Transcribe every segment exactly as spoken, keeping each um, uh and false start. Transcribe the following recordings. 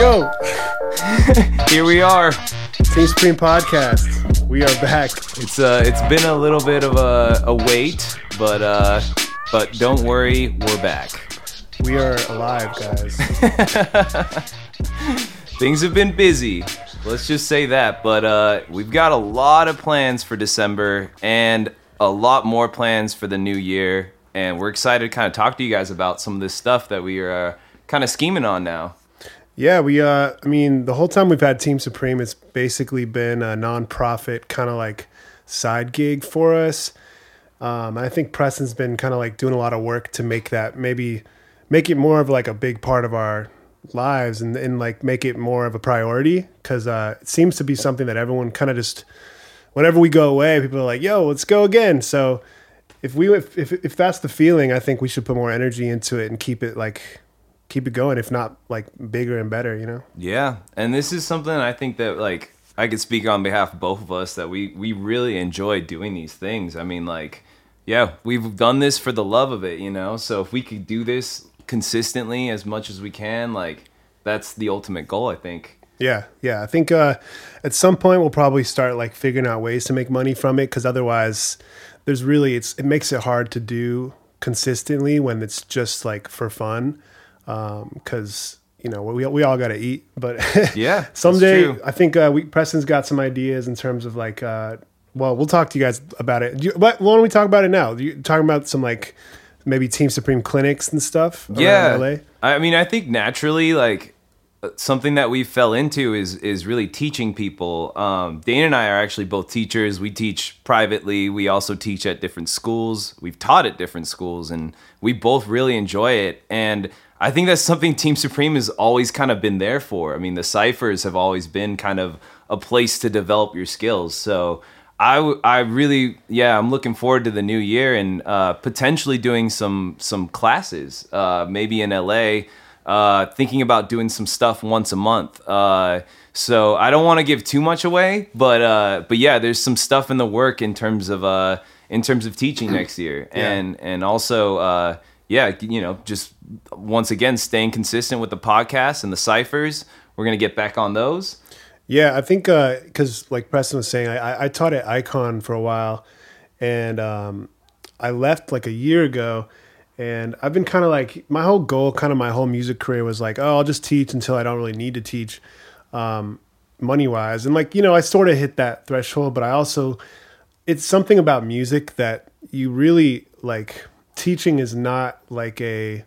go. Here we are. Team Supreme Podcast. We are back. It's uh, it's been a little bit of a, a wait, but uh, but don't worry, we're back. We are alive, guys. Things have been busy. Let's just say that, but uh, we've got a lot of plans for December and a lot more plans for the new year, and we're excited to kind of talk to you guys about some of this stuff that we are uh, kind of scheming on now. Yeah, we. Uh, I mean, the whole time we've had Team Supreme, it's basically been a non-profit kind of like side gig for us. Um, and I think Preston's been kind of like doing a lot of work to make that maybe make it more of like a big part of our lives and, and like make it more of a priority, because uh it seems to be something that everyone kind of just, whenever we go away, people are like, yo, let's go again. So if we if, if if that's the feeling, I think we should put more energy into it and keep it like keep it going, if not like bigger and better, you know? Yeah, and this is something I think that like I could speak on behalf of both of us, that we we really enjoy doing these things. I mean, like, yeah, we've done this for the love of it, you know? So if we could do this consistently as much as we can, like, that's the ultimate goal, I think. Yeah, yeah. I think uh, at some point we'll probably start like figuring out ways to make money from it, because otherwise, there's really it's it makes it hard to do consistently when it's just like for fun. Because um, you know we we all gotta eat, but yeah, someday I think uh, we Preston's got some ideas in terms of like, uh, well, we'll talk to you guys about it. Do you, but why don't we talk about it now? You're talking about some like, maybe Team Supreme clinics and stuff. Yeah. L A. I mean, I think naturally, like, something that we fell into is is really teaching people. Um, Dane and I are actually both teachers. We teach privately. We also teach at different schools. We've taught at different schools, and we both really enjoy it. And I think that's something Team Supreme has always kind of been there for. I mean, the ciphers have always been kind of a place to develop your skills. So I, I really, yeah, I'm looking forward to the new year and uh, potentially doing some some classes, uh, maybe in L A, uh, thinking about doing some stuff once a month. Uh, so I don't want to give too much away, but uh, but yeah, there's some stuff in the work in terms of uh, in terms of teaching next year, yeah. and and also uh, yeah, you know, just once again staying consistent with the podcast and the ciphers. We're gonna get back on those. Yeah, I think because uh, like Preston was saying, I, I taught at Icon for a while, and um, I left like a year ago, and I've been kind of like, my whole goal, kind of my whole music career was like, oh, I'll just teach until I don't really need to teach, um, money-wise. And like, you know, I sort of hit that threshold, but I also, it's something about music that you really, like, teaching is not like a...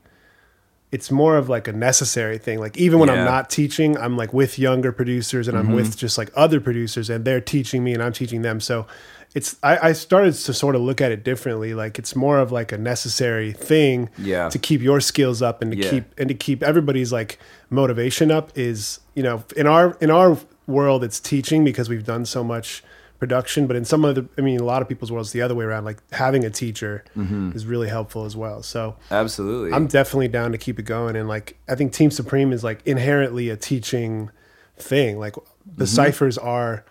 it's more of like a necessary thing. Like even when yeah. I'm not teaching, I'm like with younger producers and mm-hmm. I'm with just like other producers, and they're teaching me and I'm teaching them. So it's, I, I started to sort of look at it differently. Like it's more of like a necessary thing yeah. to keep your skills up and to yeah. keep, and to keep everybody's like motivation up is, you know, in our, in our world it's teaching because we've done so much production, but in some other, I mean, a lot of people's worlds the other way around, like having a teacher mm-hmm. is really helpful as well. So absolutely, I'm definitely down to keep it going. And like, I think Team Supreme is like inherently a teaching thing. Like the mm-hmm. ciphers are,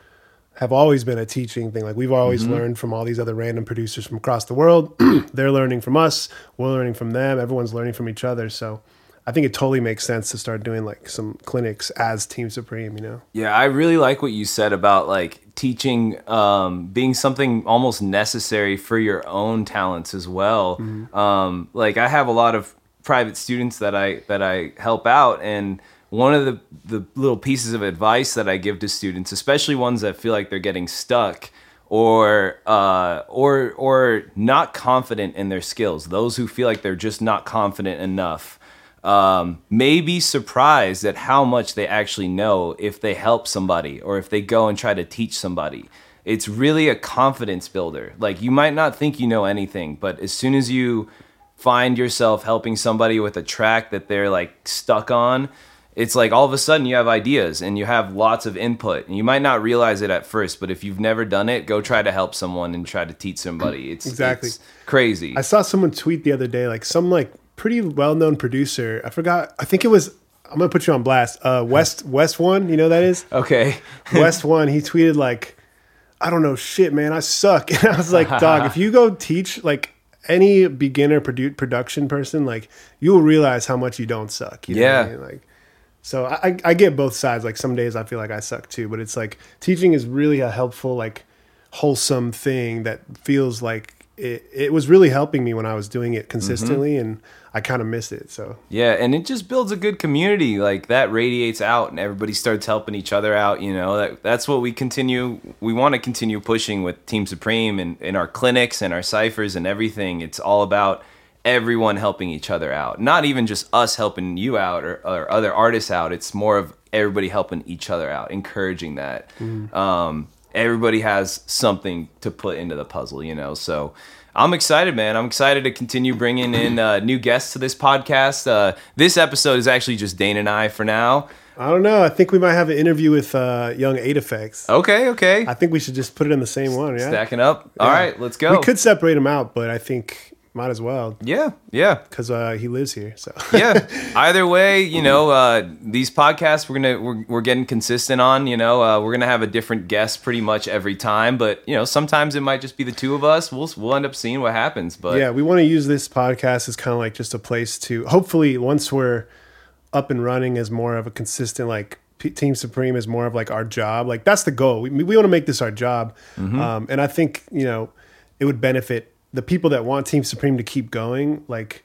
have always been a teaching thing. Like we've always mm-hmm. learned from all these other random producers from across the world. They're learning from us. We're learning from them. Everyone's learning from each other. So I think it totally makes sense to start doing like some clinics as Team Supreme, you know? Yeah, I really like what you said about like teaching um, being something almost necessary for your own talents as well. Mm-hmm. Um, like I have a lot of private students that I that I help out, and one of the, the little pieces of advice that I give to students, especially ones that feel like they're getting stuck or uh, or or not confident in their skills, those who feel like they're just not confident enough, Um, may be surprised at how much they actually know if they help somebody or if they go and try to teach somebody. It's really a confidence builder. Like you might not think you know anything, but as soon as you find yourself helping somebody with a track that they're like stuck on, it's like all of a sudden you have ideas and you have lots of input, and you might not realize it at first, but if you've never done it, go try to help someone and try to teach somebody. It's exactly it's crazy. I saw someone tweet the other day, like some like pretty well-known producer. I forgot. I think it was, I'm going to put you on blast. Uh, West, West One. You know who that is? Okay. West One. He tweeted like, I don't know shit, man. I suck. And I was like, dog, if you go teach like any beginner produ- production person, like you'll realize how much you don't suck. You know yeah. what I mean? Like So I, I, I get both sides. Like some days I feel like I suck too, but it's like teaching is really a helpful, like wholesome thing that feels like it, it was really helping me when I was doing it consistently, mm-hmm. and I kind of missed it. So yeah, and it just builds a good community. Like that radiates out, and everybody starts helping each other out. You know, that that's what we continue. We want to continue pushing with Team Supreme and in our clinics and our ciphers and everything. It's all about everyone helping each other out, not even just us helping you out or, or other artists out. It's more of everybody helping each other out, encouraging that. Mm. Um, everybody has something to put into the puzzle, you know? So I'm excited, man. I'm excited to continue bringing in uh, new guests to this podcast. Uh, this episode is actually just Dane and I for now. I don't know. I think we might have an interview with uh, Young eight F X. Okay, okay. I think we should just put it in the same one, yeah? Stacking up. All yeah. right, let's go. We could separate them out, but I think... might as well. Yeah, yeah. Because uh, he lives here, so. Yeah. Either way, you know, uh, these podcasts we're gonna we're, we're getting consistent on. You know, uh, we're gonna have a different guest pretty much every time. But you know, sometimes it might just be the two of us. We'll we'll end up seeing what happens. But yeah, we want to use this podcast as kind of like just a place to hopefully once we're up and running as more of a consistent like. Team Supreme is more of like our job. Like that's the goal. We we want to make this our job, mm-hmm. um, and I think you know it would benefit. The people that want Team Supreme to keep going, like,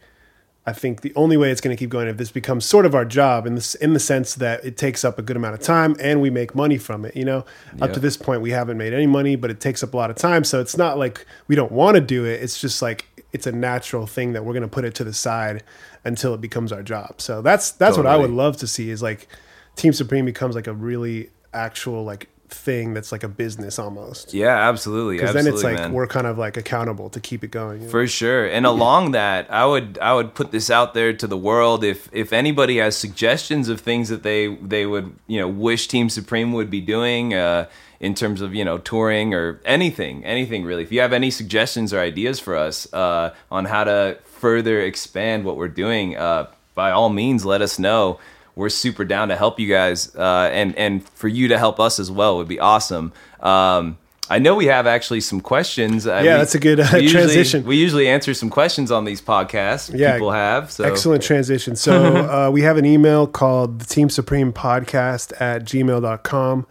I think the only way it's going to keep going if this becomes sort of our job in this, in the sense that it takes up a good amount of time and we make money from it, you know, yep. Up to this point, we haven't made any money, but it takes up a lot of time. So it's not like we don't want to do it. It's just like, it's a natural thing that we're going to put it to the side until it becomes our job. So that's, that's totally. What I would love to see is like Team Supreme becomes like a really actual, like, thing that's like a business almost. Yeah, absolutely. Because then it's like man. We're kind of like accountable to keep it going. You know? For sure. And along that, I would I would put this out there to the world. If if anybody has suggestions of things that they they would you know wish Team Supreme would be doing uh, in terms of you know touring or anything, anything really. If you have any suggestions or ideas for us uh, on how to further expand what we're doing, uh, by all means, let us know. We're super down to help you guys, uh, and, and for you to help us as well would be awesome. Um, I know we have actually some questions. Uh, yeah, we, that's a good uh, we usually, transition. We usually answer some questions on these podcasts. Yeah, people have. So. Excellent transition. So uh, we have an email called the Team Supreme Podcast at gmail dot com.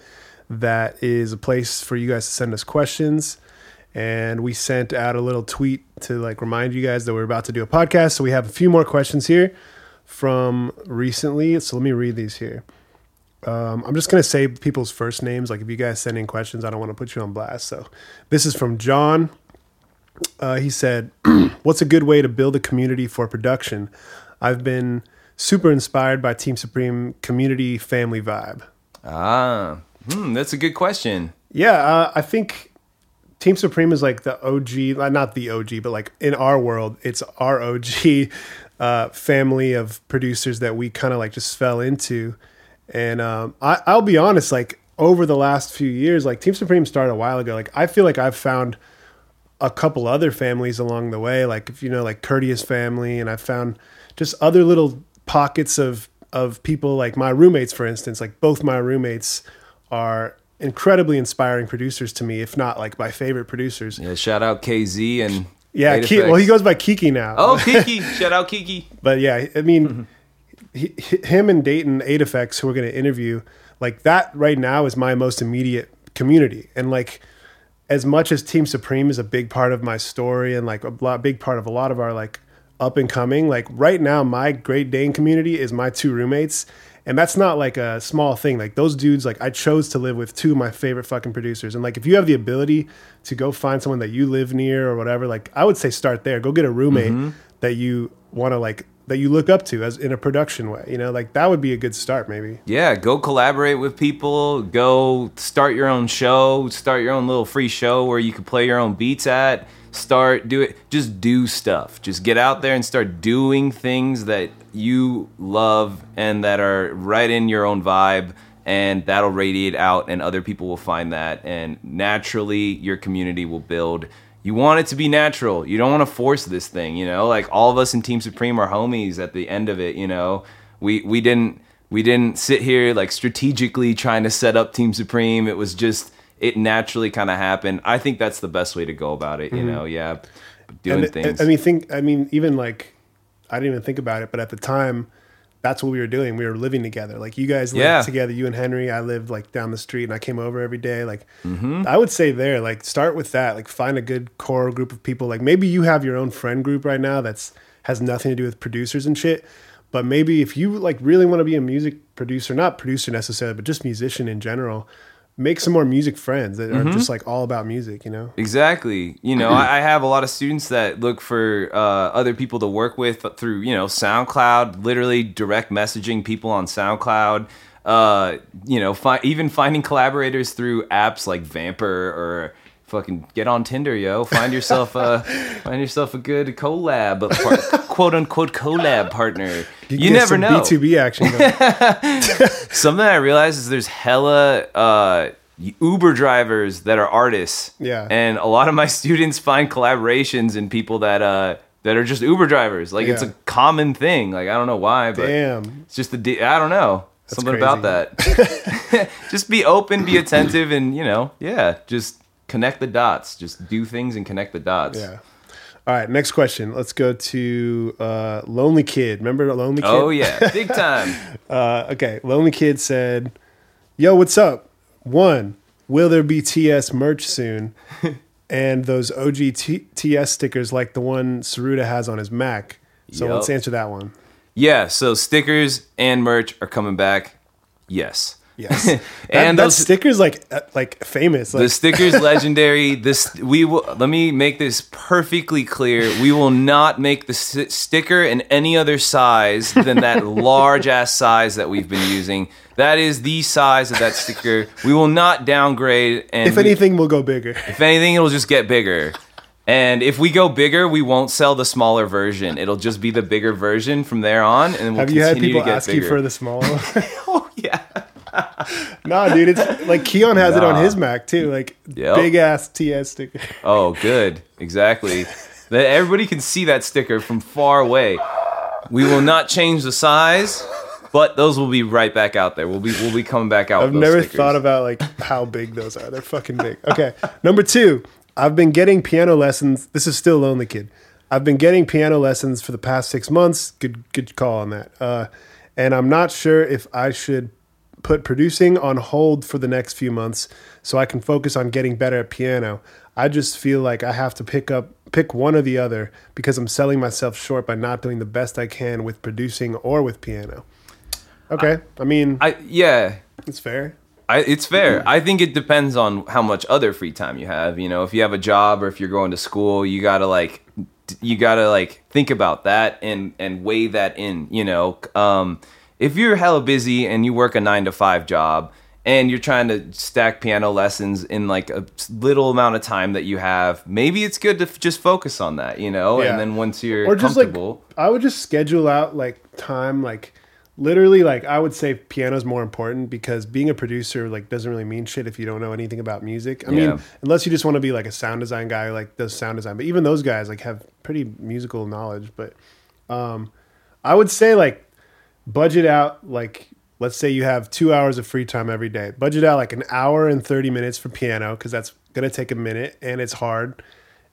That is a place for you guys to send us questions. And we sent out a little tweet to like remind you guys that we're about to do a podcast. So we have a few more questions here. From recently, so let me read these here. Um, I'm just going to say people's first names. Like if you guys send in questions, I don't want to put you on blast. So this is from John. Uh, he said, what's a good way to build a community for production? I've been super inspired by Team Supreme community family vibe. Ah, hmm, that's a good question. Yeah, uh, I think... Team Supreme is like the O G, not the O G, but like in our world, it's our O G uh, family of producers that we kind of like just fell into. And um, I, I'll be honest, like over the last few years, like Team Supreme started a while ago. Like I feel like I've found a couple other families along the way. Like, if you know, like Courteous Family, and I found just other little pockets of, of people like my roommates, for instance, like both my roommates are incredibly inspiring producers to me, if not like my favorite producers. Yeah, shout out K Z and yeah, Ke- well he goes by Kiki now. Oh, Kiki! Shout out Kiki. But yeah, I mean, mm-hmm. he, him and Dayton eight F X, who we're going to interview, like that right now is my most immediate community. And like, as much as Team Supreme is a big part of my story and like a lot, big part of a lot of our like up and coming, like right now my Great Dane community is my two roommates. And that's not like a small thing. Like those dudes, like I chose to live with two of my favorite fucking producers. And like, if you have the ability to go find someone that you live near or whatever, like I would say start there. Go get a roommate mm-hmm. that you want to like, that you look up to as in a production way, you know, like that would be a good start maybe. Yeah. Go collaborate with people, go start your own show, start your own little free show where you can play your own beats at, start, do it, just do stuff. Just get out there and start doing things that you love and that are right in your own vibe, and that'll radiate out and other people will find that, and naturally your community will build. You want it to be natural. You don't want to force this thing, you know, like all of us in Team Supreme are homies at the end of it, you know. We we didn't we didn't sit here like strategically trying to set up Team Supreme. It was just it naturally kind of happened. I think that's the best way to go about it, you mm-hmm. know. Yeah. Doing and, things. I mean think I mean even like I didn't even think about it, but at the time, that's what we were doing. We were living together. Like you guys lived yeah. together, you and Henry. I lived like down the street and I came over every day. Like mm-hmm. I would say there, like start with that, like find a good core group of people. Like maybe you have your own friend group right now that's has nothing to do with producers and shit. But maybe if you like really want to be a music producer, not producer necessarily, but just musician in general, make some more music friends that mm-hmm. are just like all about music, you know? Exactly. You know, I have a lot of students that look for uh, other people to work with through, you know, SoundCloud, literally direct messaging people on SoundCloud, uh, you know, fi- even finding collaborators through apps like Vamper or fucking get on Tinder, yo. Find yourself a find yourself a good collab, par- quote unquote collab partner. You, you never know. B two B action. Something I realized is there's hella uh, Uber drivers that are artists. Yeah. And a lot of my students find collaborations in people that uh, that are just Uber drivers. Like yeah. it's a common thing. Like I don't know why, but damn. It's just the de- I don't know. That's something crazy. About that. Just be open, be attentive, and you know, yeah, just connect the dots. Just do things and connect the dots. Yeah. All right, next question. Let's go to uh, Lonely Kid. Remember Lonely Kid? Oh, yeah. Big time. uh, okay, Lonely Kid said, yo, what's up? One, will there be T S merch soon? And those O G T- TS stickers like the one Saruta has on his Mac. So yep. let's answer that one. Yeah, so stickers and merch are coming back. Yes. Yes, that, and those that stickers like like famous. Like. The stickers legendary. This we will. Let me make this perfectly clear. We will not make the st- sticker in any other size than that large ass size that we've been using. That is the size of that sticker. We will not downgrade. And if anything, we, we'll go bigger. If anything, it'll just get bigger. And if we go bigger, we won't sell the smaller version. It'll just be the bigger version from there on, and we'll Have continue to get bigger. Have you had people ask bigger. You for the smaller? Oh yeah. Nah, dude, it's like Keon has nah. it on his Mac too, like yep. big ass T S sticker. Oh, good, exactly. That everybody can see that sticker from far away. We will not change the size, but those will be right back out there. We'll be we'll be coming back out. I've with those never stickers. Thought about like how big those are. They're fucking big. Okay, number two. I've been getting piano lessons. This is still Lonely Kid. I've been getting piano lessons for the past six months. Good good call on that. Uh, and I'm not sure if I should put producing on hold for the next few months so I can focus on getting better at piano. I just feel like I have to pick up pick one or the other because I'm selling myself short by not doing the best I can with producing or with piano. Okay. I, I mean, I yeah, it's fair. I, it's fair. I think it depends on how much other free time you have. You know, if you have a job or if you're going to school, you gotta like you gotta like think about that and and weigh that in, you know. Um If you're hella busy and you work a nine to five job and you're trying to stack piano lessons in like a little amount of time that you have, maybe it's good to f- just focus on that, you know? Yeah. And then once you're or just comfortable. Like, I would just schedule out like time, like literally like I would say piano's more important because being a producer like doesn't really mean shit if you don't know anything about music. I yeah. mean, unless you just want to be like a sound design guy who like does sound design, but even those guys like have pretty musical knowledge. But um, I would say like, budget out, like, let's say you have two hours of free time every day. Budget out like an hour and thirty minutes for piano because that's going to take a minute and it's hard.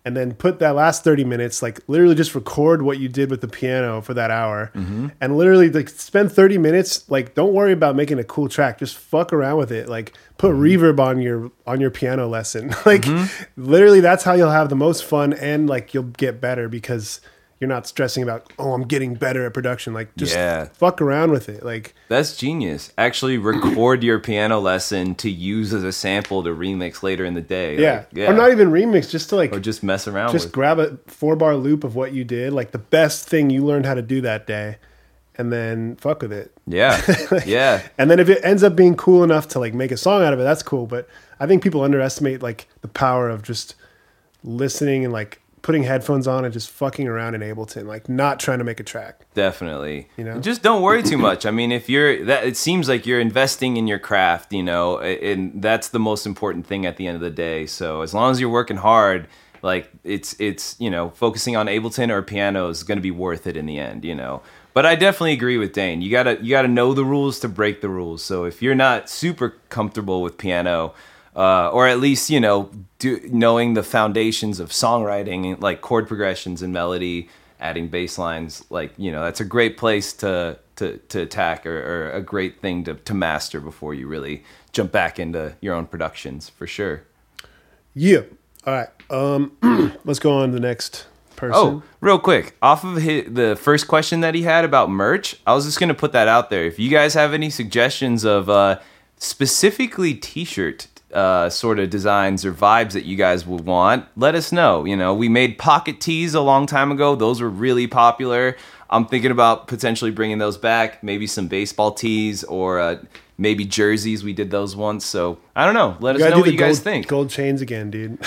And then put that last thirty minutes, like, literally just record what you did with the piano for that hour. Mm-hmm. And literally, like, spend thirty minutes. Like, don't worry about making a cool track. Just fuck around with it. Like, put mm-hmm. reverb on your on your piano lesson. Like, mm-hmm. literally, that's how you'll have the most fun and, like, you'll get better because you're not stressing about, oh, I'm getting better at production. Like, just yeah. fuck around with it. Like, that's genius. Actually record your piano lesson to use as a sample to remix later in the day. Yeah. Like, yeah. Or not even remix, just to like... Or just mess around just with. Just grab a four-bar loop of what you did, like the best thing you learned how to do that day, and then fuck with it. Yeah, like, yeah. And then if it ends up being cool enough to like make a song out of it, that's cool. But I think people underestimate like the power of just listening and like putting headphones on and just fucking around in Ableton, like not trying to make a track. Definitely. You know, just don't worry too much. I mean, if you're that, it seems like you're investing in your craft, you know, and that's the most important thing at the end of the day. So as long as you're working hard, like it's, it's, you know, focusing on Ableton or piano is going to be worth it in the end, you know, but I definitely agree with Dane. You gotta, you gotta know the rules to break the rules. So if you're not super comfortable with piano, Uh, or at least, you know, do, knowing the foundations of songwriting, like chord progressions and melody, adding bass lines, like, you know, that's a great place to to, to attack or, or a great thing to, to master before you really jump back into your own productions, for sure. Yeah. All right. Um, let's go on to the next person. Oh, real quick. Off of his, the first question that he had about merch, I was just going to put that out there. If you guys have any suggestions of uh, specifically t-shirt Uh, sort of designs or vibes that you guys would want, let us know. You know, we made pocket tees a long time ago. Those were really popular. I'm thinking about potentially bringing those back. Maybe some baseball tees or uh, maybe jerseys. We did those once. So I don't know. Let us know what you guys think. Gold chains again, dude.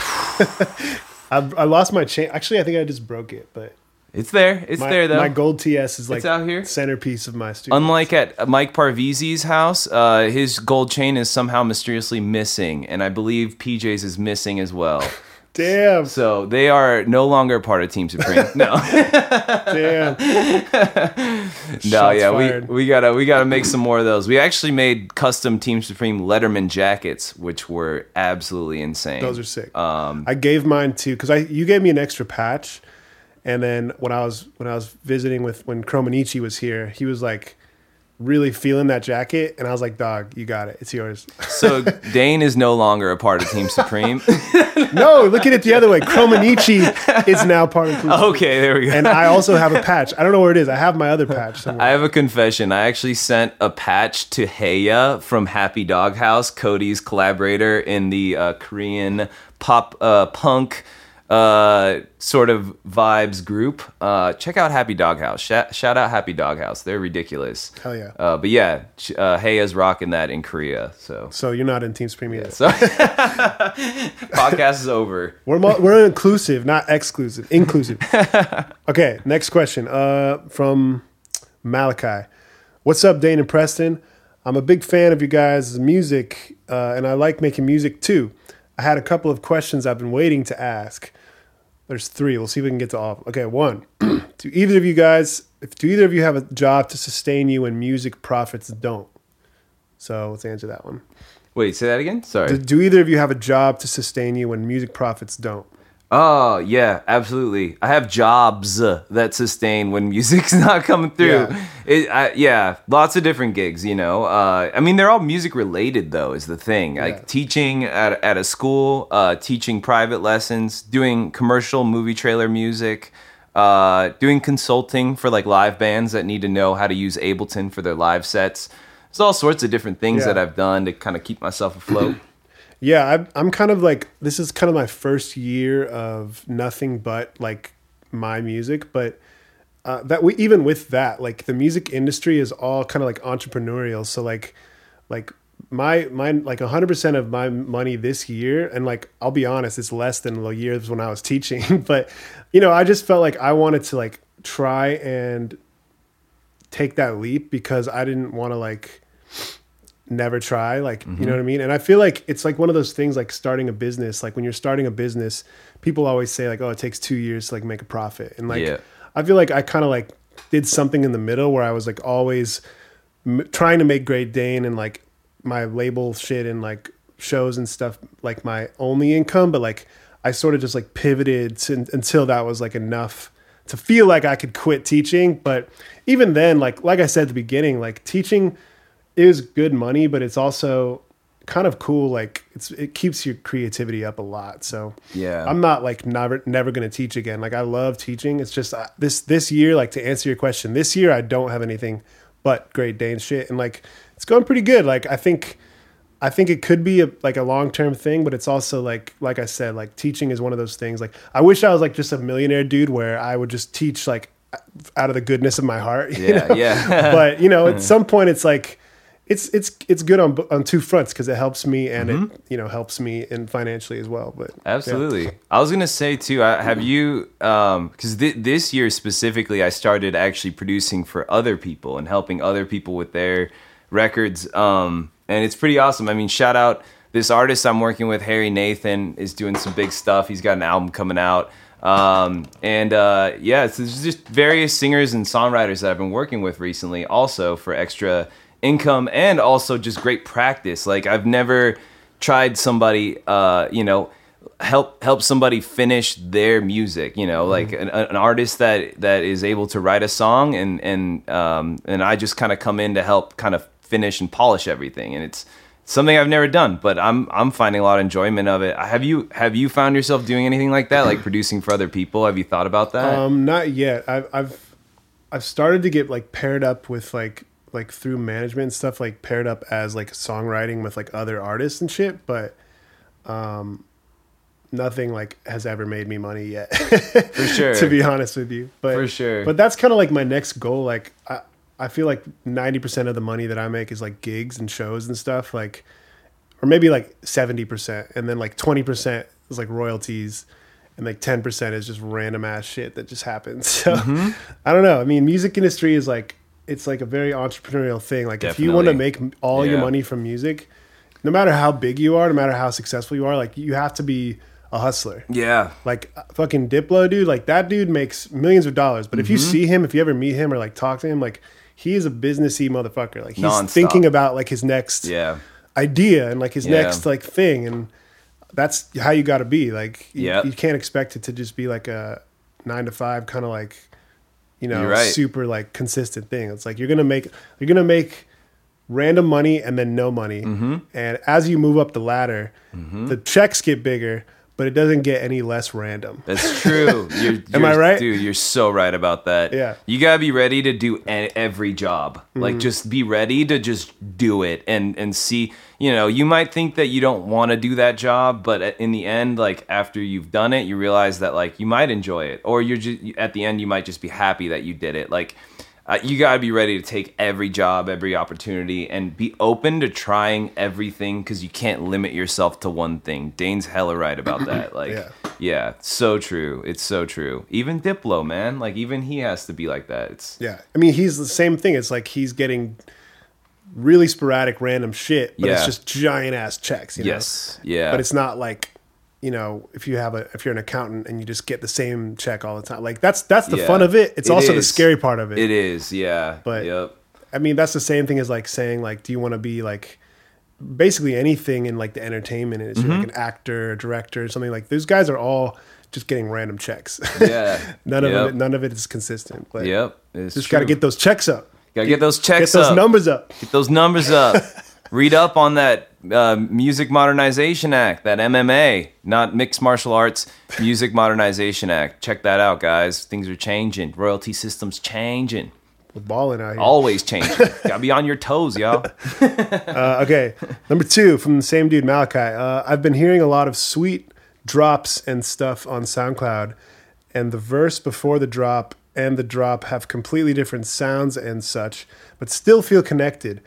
I, I lost my chain. Actually, I think I just broke it, but it's there. It's my, there, though. My gold T S is like the centerpiece of my studio. Unlike at Mike Parvizi's house, uh, his gold chain is somehow mysteriously missing, and I believe P J's is missing as well. Damn. So they are no longer part of Team Supreme. No. Damn. No, yeah, fired. we we gotta we gotta make some more of those. We actually made custom Team Supreme Letterman jackets, which were absolutely insane. Those are sick. Um, I gave mine to because I you gave me an extra patch. And then when I was when I was visiting with when Chromanici was here, he was like really feeling that jacket, and I was like, "Dog, you got it. It's yours." So Dane is no longer a part of Team Supreme. No, look at it the other way. Chromanici is now part of Team Supreme. Okay, there we go. And I also have a patch. I don't know where it is. I have my other patch somewhere. I have a confession. I actually sent a patch to Heya from Happy Doghouse, Cody's collaborator in the uh, Korean pop uh, punk. Uh, sort of vibes group. Uh, check out Happy Doghouse. Shout, shout out Happy Doghouse. They're ridiculous. Hell yeah. Uh, but yeah, uh, Heia's rocking that in Korea. So, so you're not in Team Supreme yet. Yeah, so podcast is over. We're mo- we're inclusive, not exclusive. Inclusive. Okay, next question. Uh, from Malachi. What's up, Dane and Preston? I'm a big fan of you guys' music, uh, and I like making music too. I had a couple of questions I've been waiting to ask. There's three. We'll see if we can get to all of them. Okay, one. Do either of you guys, if do either of you have a job to sustain you when music profits don't? So let's answer that one. Wait, say that again? Sorry. Do, do either of you have a job to sustain you when music profits don't? Oh, yeah, absolutely. I have jobs that sustain when music's not coming through. Yeah, it, I, yeah lots of different gigs, you know. Uh, I mean, they're all music-related, though, is the thing. Like yeah. teaching at, at a school, uh, teaching private lessons, doing commercial movie trailer music, uh, doing consulting for, like, live bands that need to know how to use Ableton for their live sets. There's all sorts of different things yeah. that I've done to kind of keep myself afloat. Yeah, I'm, I'm kind of like, this is kind of my first year of nothing but like my music, but uh, that we, even with that, like the music industry is all kind of like entrepreneurial. So like, like my, my, like one hundred percent of my money this year, and like, I'll be honest, it's less than the years when I was teaching, but you know, I just felt like I wanted to like try and take that leap because I didn't want to like never try, like mm-hmm. you know what I mean? And I feel like it's like one of those things, like starting a business, like when you're starting a business, people always say like, oh, it takes two years to like make a profit, and like yeah. I feel like I kind of like did something in the middle where I was like always m- trying to make Great Dane and like my label shit and like shows and stuff like my only income, but like I sort of just like pivoted to, until that was like enough to feel like I could quit teaching. But even then, like like I said at the beginning, like teaching is good money, but it's also kind of cool. Like it's, it keeps your creativity up a lot. So yeah, I'm not like never, never going to teach again. Like I love teaching. It's just uh, this, this year, like to answer your question, this year, I don't have anything but Great Dane shit. And like, it's going pretty good. Like, I think, I think it could be a, like a long-term thing, but it's also like, like I said, like teaching is one of those things. Like I wish I was like just a millionaire dude where I would just teach like out of the goodness of my heart. You yeah. Know? Yeah. But you know, at some point it's like, It's it's it's good on on two fronts because it helps me and mm-hmm. it you know helps me and financially as well. But absolutely, yeah. I was gonna say too. I, have you um because th- this year specifically, I started actually producing for other people and helping other people with their records. Um, and it's pretty awesome. I mean, shout out this artist I'm working with, Harry Nathan, is doing some big stuff. He's got an album coming out. Um, and uh, yeah, so there's just various singers and songwriters that I've been working with recently, also for extra income and also just great practice. Like I've never tried somebody, uh, you know, help help somebody finish their music, you know, mm-hmm. like an, an artist that that is able to write a song, and and um and I just kind of come in to help kind of finish and polish everything, and it's something I've never done, but I'm I'm finding a lot of enjoyment of it. Have you have you found yourself doing anything like that, like producing for other people? Have you thought about that? Um, not yet. I've I've I've started to get like paired up with like like through management and stuff, like paired up as like songwriting with like other artists and shit, but um, nothing like has ever made me money yet. For sure, to be honest with you. But for sure, but that's kind of like my next goal. Like I. I feel like ninety percent of the money that I make is like gigs and shows and stuff, like, or maybe like seventy percent, and then like twenty percent is like royalties, and like ten percent is just random ass shit that just happens. So mm-hmm. I don't know. I mean, music industry is like, it's like a very entrepreneurial thing. Like Definitely. If you want to make all yeah. your money from music, no matter how big you are, no matter how successful you are, like you have to be a hustler. Yeah. Like fucking Diplo, dude, like that dude makes millions of dollars. But mm-hmm. if you see him, if you ever meet him or like talk to him, like, he is a businessy motherfucker. Like he's Non-stop. thinking about like his next yeah. idea and like his yeah. next like thing, and that's how you got to be. Like you, yep. you can't expect it to just be like a nine to five kind of like, you know, right. super like consistent thing. It's like you're gonna make you're gonna make random money and then no money, mm-hmm. and as you move up the ladder, mm-hmm. the checks get bigger, but it doesn't get any less random. That's true. You're, you're, Am I right? Dude, you're so right about that. Yeah. You got to be ready to do every job. Mm-hmm. Like, just be ready to just do it and, and see. You know, you might think that you don't want to do that job, but in the end, like, after you've done it, you realize that, like, you might enjoy it. Or you're just, at the end, you might just be happy that you did it. Like, uh, you got to be ready to take every job, every opportunity, and be open to trying everything, because you can't limit yourself to one thing. Dane's hella right about that. Like, yeah. yeah, so true. It's so true. Even Diplo, man. Like, even he has to be like that. It's yeah. I mean, he's the same thing. It's like he's getting really sporadic, random shit, but yeah. it's just giant ass checks. You know? Yes. Yeah. But it's not like, you know, if you have a, if you're an accountant and you just get the same check all the time, like that's, that's the yeah. fun of it. It's it also is. the scary part of it. It is. Yeah. But yep. I mean, that's the same thing as like saying like, do you want to be like basically anything in like the entertainment industry, mm-hmm. like an actor, a director or something? Like those guys are all just getting random checks. Yeah. none yep. of it, none of it is consistent, but yep. it's just got to get those checks up. Got to get those checks up. Get those up. numbers up. Get those numbers up. Read up on that uh, Music Modernization Act, that M M A, not Mixed Martial Arts, Music Modernization Act. Check that out, guys. Things are changing. Royalty system's changing. We're balling out here. Always changing. Gotta be on your toes, y'all. uh, okay, number two from the same dude, Malachi. Uh, I've been hearing a lot of sweet drops and stuff on SoundCloud, and the verse before the drop and the drop have completely different sounds and such, but still feel connected.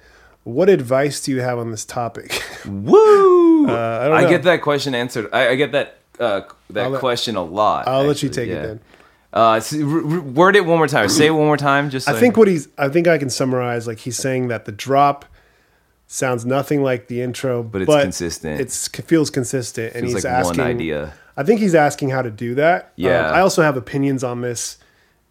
What advice do you have on this topic? Woo! Uh, I, don't know. I get that question answered. I, I get that uh, that let, question a lot. I'll actually. let you take yeah. it then. Uh, so, r- r- word it one more time. Say it one more time. Just so I think I what he's. I think I can summarize. Like he's saying that the drop sounds nothing like the intro, but it's but consistent. It's, it feels consistent, and feels he's like asking. One idea. I think he's asking how to do that. Yeah. Um, I also have opinions on this.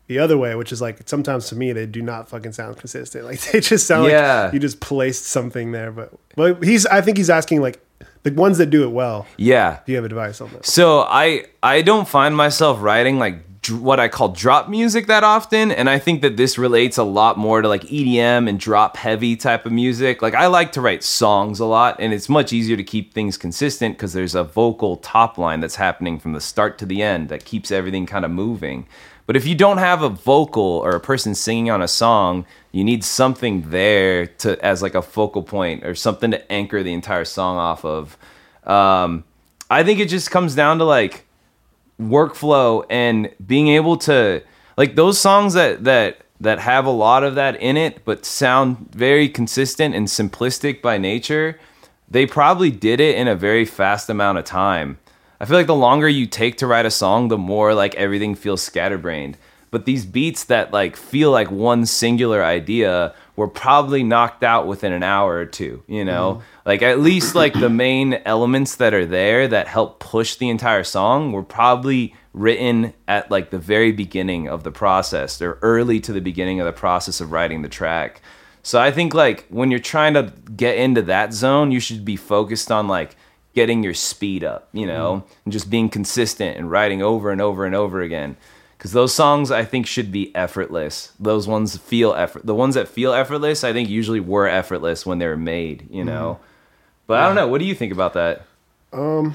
The other way, which is like sometimes to me they do not fucking sound consistent. Like they just sound yeah. like you just placed something there. But but he's I think he's asking like the ones that do it well. Yeah. Do you have advice on that? So I I don't find myself writing like dr- what I call drop music that often, and I think that this relates a lot more to like E D M and drop heavy type of music. Like I like to write songs a lot, and it's much easier to keep things consistent because there's a vocal top line that's happening from the start to the end that keeps everything kind of moving. But if you don't have a vocal or a person singing on a song, you need something there to as like a focal point or something to anchor the entire song off of. Um, I think it just comes down to like workflow and being able to like those songs that that that have a lot of that in it, but sound very consistent and simplistic by nature. They probably did it in a very fast amount of time. I feel like the longer you take to write a song, the more like everything feels scatterbrained. But these beats that like feel like one singular idea were probably knocked out within an hour or two, you know? Mm-hmm. Like at least like the main elements that are there that help push the entire song were probably written at like the very beginning of the process or early to the beginning of the process of writing the track. So I think like when you're trying to get into that zone, you should be focused on like getting your speed up, you know, mm. and just being consistent and writing over and over and over again. Because those songs, I think, should be effortless. Those ones feel effort. The ones that feel effortless, I think, usually were effortless when they were made, you know. Mm. But yeah. I don't know. What do you think about that? Um.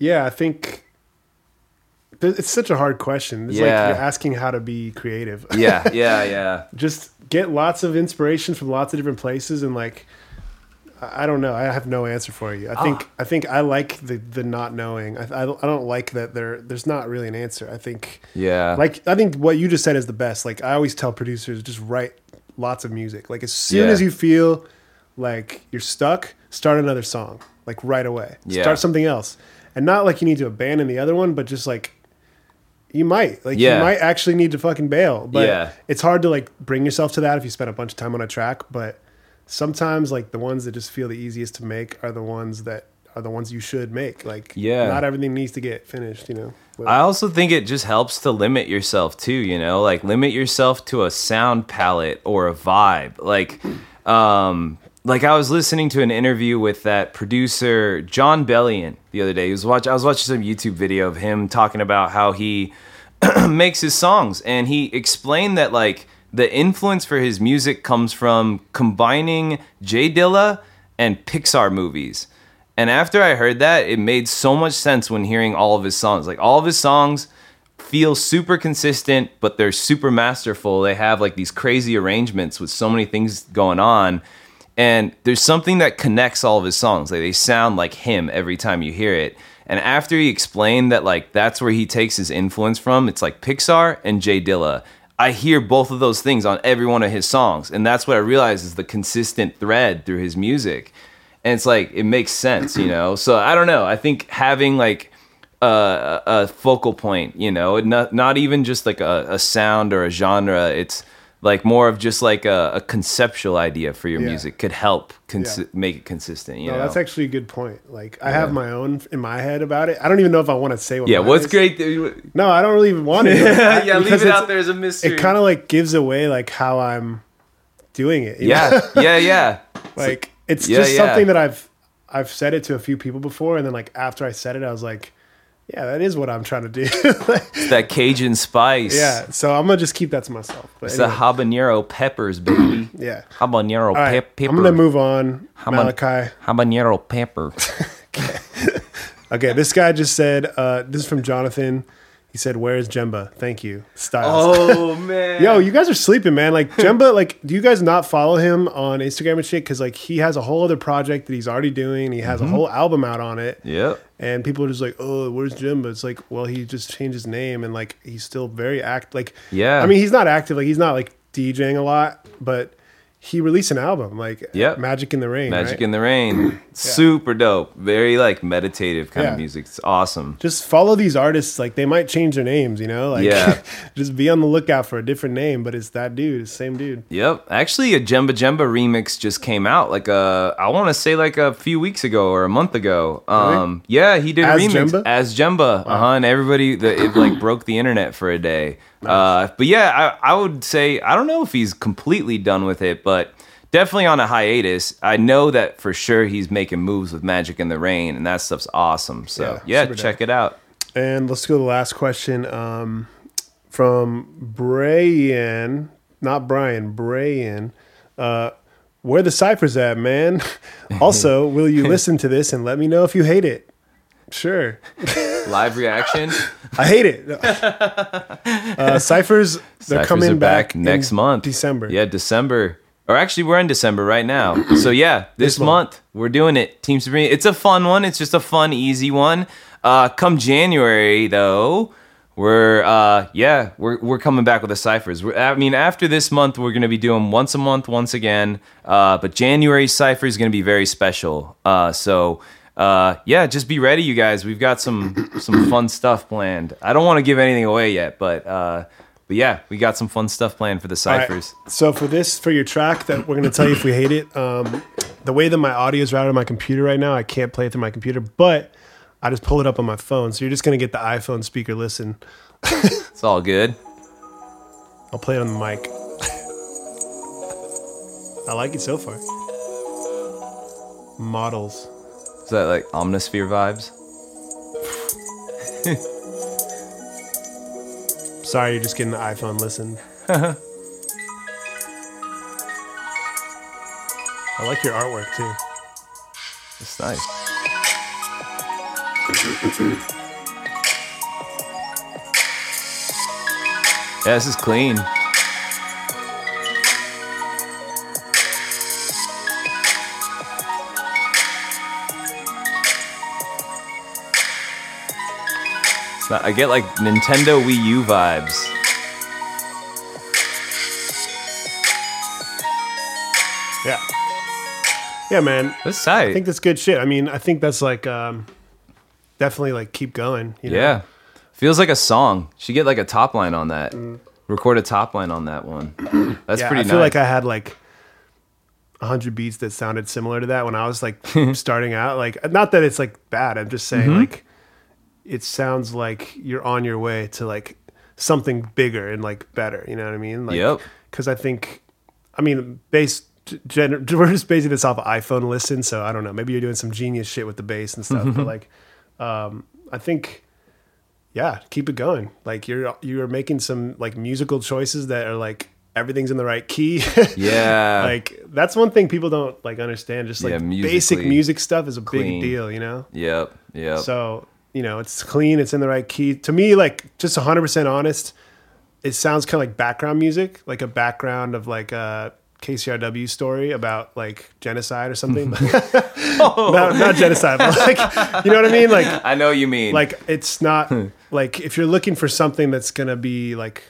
Yeah, I think th- it's such a hard question. It's yeah. like you're asking how to be creative. Yeah, yeah, yeah. Just get lots of inspiration from lots of different places, and like, I don't know. I have no answer for you. I ah. think I think I like the, the not knowing. I I don't, I don't like that there there's not really an answer. I think yeah. Like I think what you just said is the best. Like I always tell producers, just write lots of music. Like as soon yeah. as you feel like you're stuck, start another song. Like right away. Yeah. Start something else. And not like you need to abandon the other one, but just like you might. Like yeah. you might actually need to fucking bail. But yeah. it's hard to like bring yourself to that if you spend a bunch of time on a track. But sometimes like the ones that just feel the easiest to make are the ones that are the ones you should make. Like yeah. not everything needs to get finished, you know. But I also think it just helps to limit yourself too, you know, like limit yourself to a sound palette or a vibe. Like um Like I was listening to an interview with that producer John Bellion the other day. He was watch I was watching some YouTube video of him talking about how he makes his songs, and he explained that like the influence for his music comes from combining J. Dilla and Pixar movies. And after I heard that, it made so much sense when hearing all of his songs. Like all of his songs feel super consistent, but they're super masterful. They have like these crazy arrangements with so many things going on. And there's something that connects all of his songs. Like they sound like him every time you hear it. And after he explained that, like, that's where he takes his influence from, it's like Pixar and J. Dilla. I hear both of those things on every one of his songs. And that's what I realize is the consistent thread through his music. And it's like, it makes sense, you know? So I don't know. I think having, like, a, a focal point, you know, not, not even just like a, a sound or a genre, it's like more of just like a, a conceptual idea for your yeah. music could help cons- yeah. make it consistent. You no, know? That's actually a good point. Like I yeah. have my own in my head about it. I don't even know if I want to say what yeah, mine what's is. Great. Th- no, I don't really even want it. I, yeah, leave it out there as a mystery. It kind of like gives away like how I'm doing it. Yeah, yeah, yeah. Like it's yeah, just yeah. something that I've I've said it to a few people before, and then like after I said it, I was like, yeah, that is what I'm trying to do. It's that Cajun spice. Yeah, so I'm going to just keep that to myself. But it's anyway. The habanero peppers, baby. Yeah. Habanero pe- right. pepper. I'm going to move on, Haban- Malachi. Habanero pepper. okay. okay, this guy just said, uh, this is from Jonathan. He said, where is Jemba? Thank you. Styles. Oh, man. Yo, you guys are sleeping, man. Like, Jemba, like, do you guys not follow him on Instagram and shit? Because, like, he has a whole other project that he's already doing. He has mm-hmm. a whole album out on it. Yeah. And people are just like, oh, where's Jemba? It's like, well, he just changed his name, and like he's still very active. Like, yeah, I mean, he's not active. Like, he's not like DJing a lot, but he released an album, like, yep. Magic in the Rain. Magic right? in the Rain, yeah. super dope, very like meditative kind yeah. of music. It's awesome. Just follow these artists. Like, they might change their names, you know? Like, yeah. just be on the lookout for a different name, but it's that dude, it's the same dude. Yep. Actually, a Jemba Jemba remix just came out. Like a, I want to say like a few weeks ago or a month ago. Um, really? Yeah, he did a as remix Jemba? as Jemba. Wow. Uh huh. And everybody, the, it like broke the internet for a day. Nice. Uh, but yeah, I, I would say, I don't know if he's completely done with it, but definitely on a hiatus. I know that for sure he's making moves with Magic in the Rain, and that stuff's awesome. So yeah, yeah check dope. it out. And let's go to the last question um, from Brayan, not Brian, Brayan. Uh, where the cypher's at, man? Also, will you listen to this and let me know if you hate it? Sure. Live reaction. I hate it. Uh, Cyphers, they're Cyphers coming back, back next month. December. Yeah, December. Or actually, we're in December right now. So yeah, this, this month. month, we're doing it. Team Supreme. It's a fun one. It's just a fun, easy one. Uh, come January, though, we're, uh, yeah, we're we're coming back with the Cyphers. We're, I mean, after this month, we're going to be doing once a month, once again. Uh, but January Cypher is going to be very special. Uh, so... Uh, yeah, just be ready, you guys. We've got some some fun stuff planned. I don't want to give anything away yet, but uh, but yeah, we got some fun stuff planned for the Cyphers. Right. So for this, for your track that we're gonna tell you if we hate it, um, the way that my audio is routed on my computer right now, I can't play it through my computer, but I just pull it up on my phone. So you're just gonna get the iPhone speaker listen. It's all good. I'll play it on the mic. I like it so far. models. Is that like Omnisphere vibes? Sorry, you're just getting the iPhone listen. I like your artwork too. It's nice. Yeah, this is clean. It's not, I get like Nintendo Wii U vibes. Yeah. Yeah, man. That's tight. I think that's good shit. I mean, I think that's like um, definitely like keep going. You know? Yeah. Feels like a song. Should get like a top line on that. Mm. Record a top line on that one. That's yeah, pretty I nice. I feel like I had like one hundred beats that sounded similar to that when I was like starting out. Like, not that it's like bad. I'm just saying mm-hmm. like it sounds like you're on your way to like something bigger and like better. You know what I mean? Like, yep. Because I think, I mean, based... Gener- we're just basing this off of iPhone listen, so I don't know. Maybe you're doing some genius shit with the bass and stuff, but like, um, I think, yeah, keep it going. Like you're you're making some like musical choices that are like everything's in the right key. Yeah, like that's one thing people don't like understand. Just like yeah, basic music stuff is a clean. Big deal, you know. Yep, yep. So you know, it's clean. It's in the right key. To me, like just one hundred percent honest, it sounds kind of like background music, like a background of like a. K C R W story about like genocide or something. oh. not, not genocide, but like, you know what I mean? Like, I know what you mean. Like, it's not like if you're looking for something that's going to be like,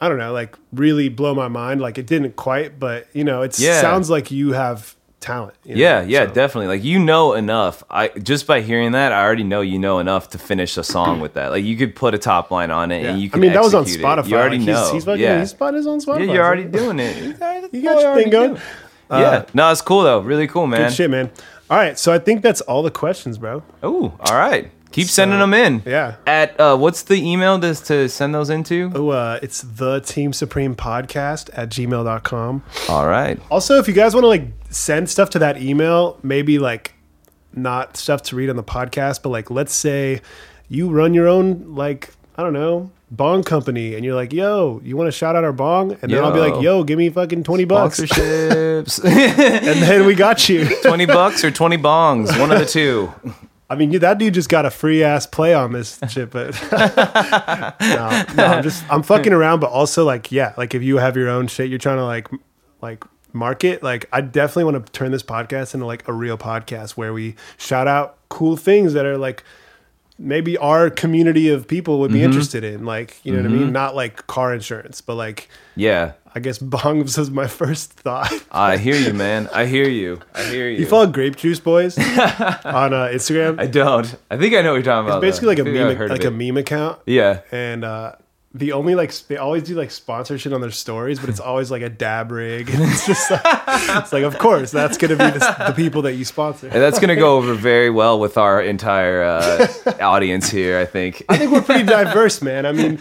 I don't know, like really blow my mind. Like, it didn't quite, but you know, it yeah. sounds like you have talent. You know? Yeah, yeah, so. Definitely. Like, you know enough. I just by hearing that, I already know you know enough to finish a song with that. Like, you could put a top line on it, yeah. and you can. I mean, that was on Spotify. It. You already like, know. He's, he's fucking, yeah, he's on Spotify. Yeah, you're already doing it. You got your thing going. Uh, yeah, no, it's cool though. Really cool, man. Good shit, man. All right, so I think that's all the questions, bro. Oh, all right. Keep so, sending them in. Yeah. At uh, what's the email to, to send those into? Oh, uh, it's the Team Supreme Podcast at gmail dot com. All right. Also, if you guys want to like send stuff to that email, maybe like not stuff to read on the podcast, but like let's say you run your own like I don't know bong company, and you're like, yo, you want to shout out our bong? And then yo. I'll be like, yo, give me fucking twenty bucks. Sponsorships. And then we got you twenty bucks or twenty bongs, one of the two. I mean, that dude just got a free ass play on this shit, but no, no, I'm just, I'm fucking around. But also like, yeah, like if you have your own shit, you're trying to like, like market, like I definitely want to turn this podcast into like a real podcast where we shout out cool things that are like, maybe our community of people would be mm-hmm. interested in, like, you know mm-hmm. what I mean? Not like car insurance, but like, yeah, I guess bongs was my first thought. I hear you, man. I hear you. I hear you. You follow Grape Juice Boys on uh, Instagram? I don't. I think I know what you're talking it's about. It's basically though. like, a meme, like a meme account. Yeah. And uh, the only like, they always do like sponsorship on their stories, but it's always like a dab rig. And it's just like, it's like, of course, that's going to be the, the people that you sponsor. And that's going to go over very well with our entire uh, audience here, I think. I think we're pretty diverse, man. I mean,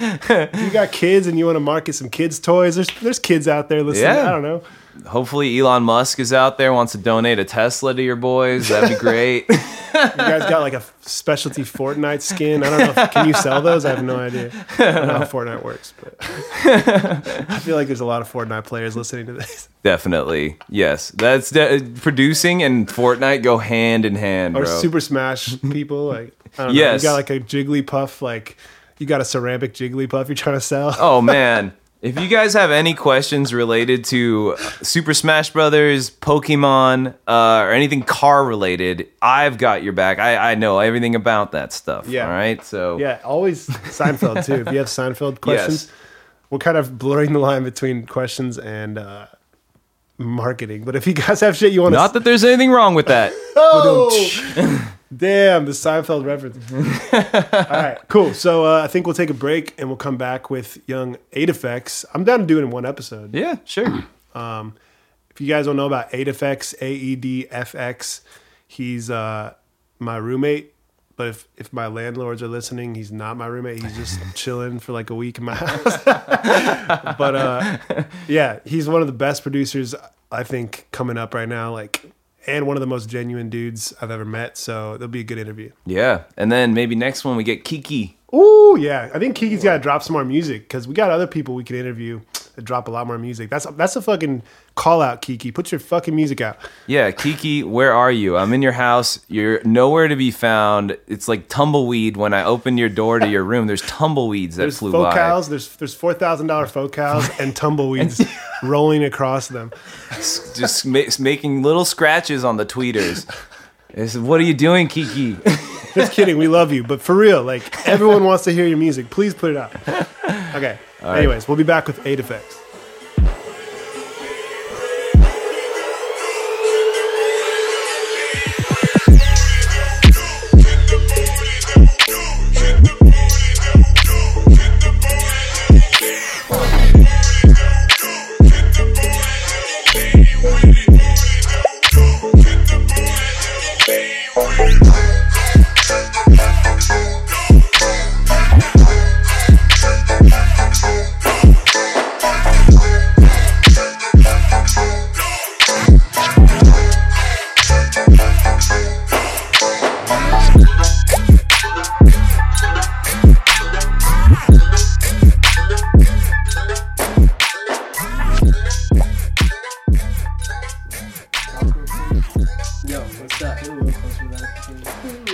you got kids and you want to market some kids' toys. There's there's kids out there listening. Yeah. I don't know. Hopefully Elon Musk is out there, wants to donate a Tesla to your boys. That'd be great. You guys got like a specialty Fortnite skin. I don't know. If, can you sell those? I have no idea. I don't know how Fortnite works, but I feel like there's a lot of Fortnite players listening to this. Definitely. Yes. That's de- producing and Fortnite go hand in hand, bro. Or Super Smash people. Like, I don't know. Yes. You got like a Jigglypuff, like you got a ceramic Jigglypuff you're trying to sell. Oh, man. If you guys have any questions related to Super Smash Brothers, Pokemon, uh, or anything car related, I've got your back. I, I know everything about that stuff. Yeah. All right. So yeah, always Seinfeld too. If you have Seinfeld questions, yes. We're kind of blurring the line between questions and uh, marketing. But if you guys have shit you want to, not s- that there's anything wrong with that. Oh. Damn, the Seinfeld reference. All right, cool. So uh, I think we'll take a break and we'll come back with Young eight F X. I'm down to do it in one episode. Yeah, sure. Um, if you guys don't know about eight F X, A E D F X, he's uh, my roommate. But if, if my landlords are listening, he's not my roommate. He's just chilling for like a week in my house. But uh, yeah, he's one of the best producers, I think, coming up right now. Like, and one of the most genuine dudes I've ever met. So it'll be a good interview. Yeah. And then maybe next one we get Kiki. Ooh, yeah. I think Kiki's got to drop some more music because we got other people we can interview that drop a lot more music. That's that's a fucking call out, Kiki. Put your fucking music out. Yeah, Kiki, where are you? I'm in your house. You're nowhere to be found. It's like tumbleweed when I open your door to your room. There's tumbleweeds that there's flew by. Cows, there's there's four thousand dollars focals and tumbleweeds rolling across them. Just ma- making little scratches on the tweeters. It's, what are you doing, Kiki? Just kidding. We love you. But for real, like, everyone wants to hear your music. Please put it out. Okay. Right. Anyways, we'll be back with eight F X.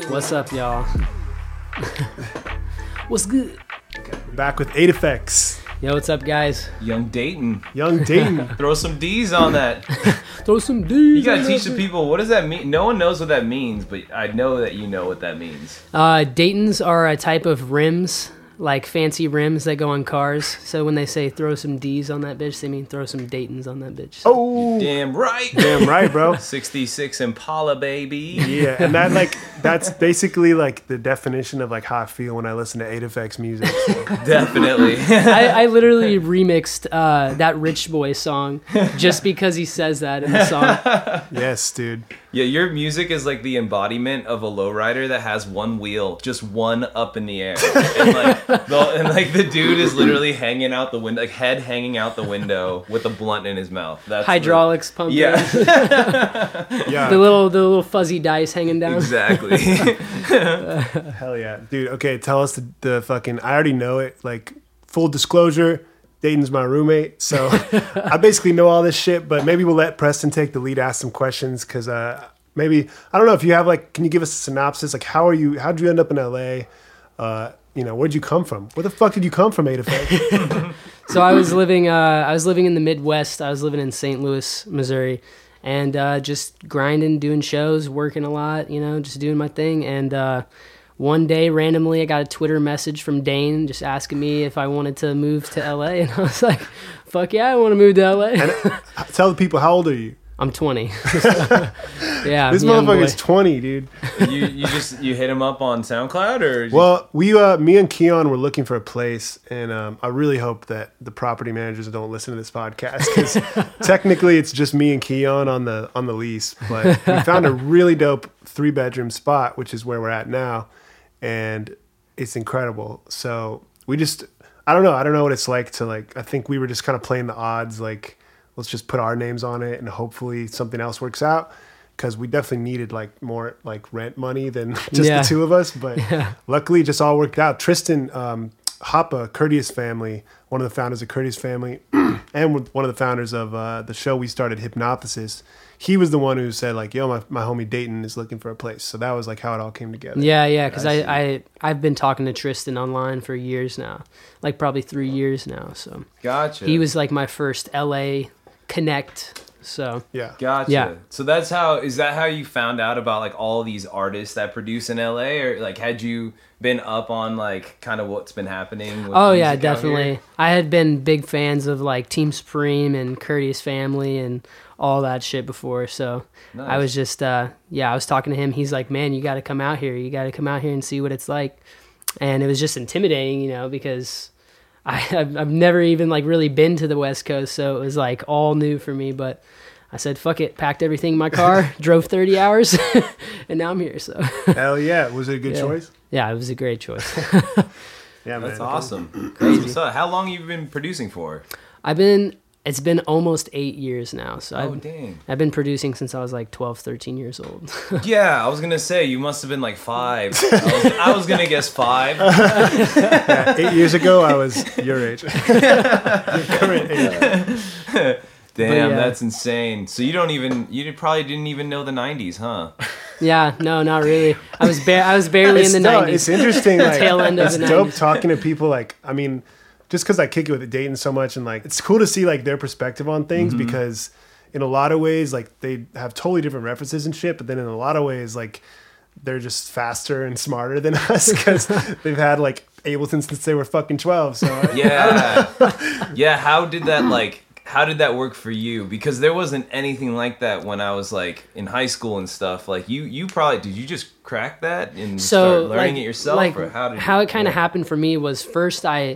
What's up, y'all? What's good? Okay, back with eight F X. Yo, what's up, guys? Young Dayton. Young Dayton. Throw some D's on that. Throw some D's. You gotta teach the people, what does that mean? No one knows what that means, but I know that you know what that means. Uh, Daytons are a type of rims, like fancy rims that go on cars. So when they say throw some D's on that bitch, they mean throw some Daytons on that bitch. So. Oh, you're damn right. Damn right, bro. sixty-six Impala, baby. Yeah, and that like... That's basically like the definition of like how I feel when I listen to eight F X music. So. Definitely. I, I literally remixed uh, that Rich Boy song just because he says that in the song. Yes, dude. Yeah, your music is like the embodiment of a lowrider that has one wheel, just one up in the air. And like the, and like the dude is literally hanging out the window, like head hanging out the window with a blunt in his mouth. That's hydraulics the, pumping. Yeah. Yeah. The little the little fuzzy dice hanging down. Exactly. Hell yeah, dude. Okay, tell us the, the fucking I already know it, like, full disclosure, Dayton's my roommate, so I basically know all this shit, but maybe we'll let Preston take the lead, ask some questions, because uh maybe I don't know if you have, like, can you give us a synopsis, like, how are you how'd you end up in L A? Uh you know, where'd you come from? Where the fuck did you come from, eight F X? So I was living uh I was living in the Midwest. I was living in Saint Louis, Missouri. And uh, just grinding, doing shows, working a lot, you know, just doing my thing. And uh, one day, randomly, I got a Twitter message from Dane just asking me if I wanted to move to L A. And I was like, fuck yeah, I want to move to L A. And tell the people, how old are you? I'm twenty. So, yeah, this motherfucker's twenty, dude. you you just you hit him up on SoundCloud or? Well, we uh, me and Keon were looking for a place, and um, I really hope that the property managers don't listen to this podcast because technically it's just me and Keon on the on the lease. But we found a really dope three bedroom spot, which is where we're at now, and it's incredible. So we just I don't know I don't know what it's like to like I think we were just kind of playing the odds, like, let's just put our names on it and hopefully something else works out, because we definitely needed like more like rent money than just yeah. the two of us. But yeah. Luckily, it just all worked out. Tristan um, Hoppa, Courteous Family, one of the founders of Courteous Family, and one of the founders of uh, the show we started, Hypnothesis. He was the one who said, like, yo, my, my homie Dayton is looking for a place. So that was, like, how it all came together. Yeah, yeah, because I, I, I, I've been talking to Tristan online for years now, like probably three years now. So gotcha. He was, like, my first L A connect. So yeah, gotcha. Yeah. So that's how is that how you found out about like all these artists that produce in L A, or like had you been up on like kind of what's been happening with oh yeah definitely I had been big fans of like Team Supreme and Courteous Family and all that shit before, so nice. I was just uh yeah I was talking to him. He's like, man, you got to come out here you got to come out here and see what it's like. And it was just intimidating, you know, because I, I've, I've never even like really been to the West Coast, so it was like all new for me. But I said, fuck it, packed everything in my car, drove thirty hours, and now I'm here. So hell yeah, was it a good yeah. choice? Yeah, it was a great choice. Yeah, man. That's awesome. Crazy. So, how long have you been producing for? I've been It's been almost eight years now. So oh, I've, dang. I've been producing since I was like twelve, thirteen years old. Yeah, I was going to say, you must have been like five. I was, I was going to guess five. Yeah, eight years ago, I was your age. Your current age. Yeah. Damn, yeah. That's insane. So you don't even, you probably didn't even know the nineties, huh? Yeah, no, not really. I was, ba- I was barely it's in the nineties. It's interesting. Like, tail end of the nineties. It's dope talking to people like, I mean... just because I kick it with Dayton so much, and like it's cool to see like their perspective on things, mm-hmm. because in a lot of ways like they have totally different references and shit, but then in a lot of ways like they're just faster and smarter than us because they've had like Ableton since they were fucking twelve. So I, yeah, I yeah. How did that like? How did that work for you? Because there wasn't anything like that when I was like in high school and stuff. Like you, you probably did. You just crack that and so, start learning like, it yourself, like, or how did how it kind of happened for me was first I.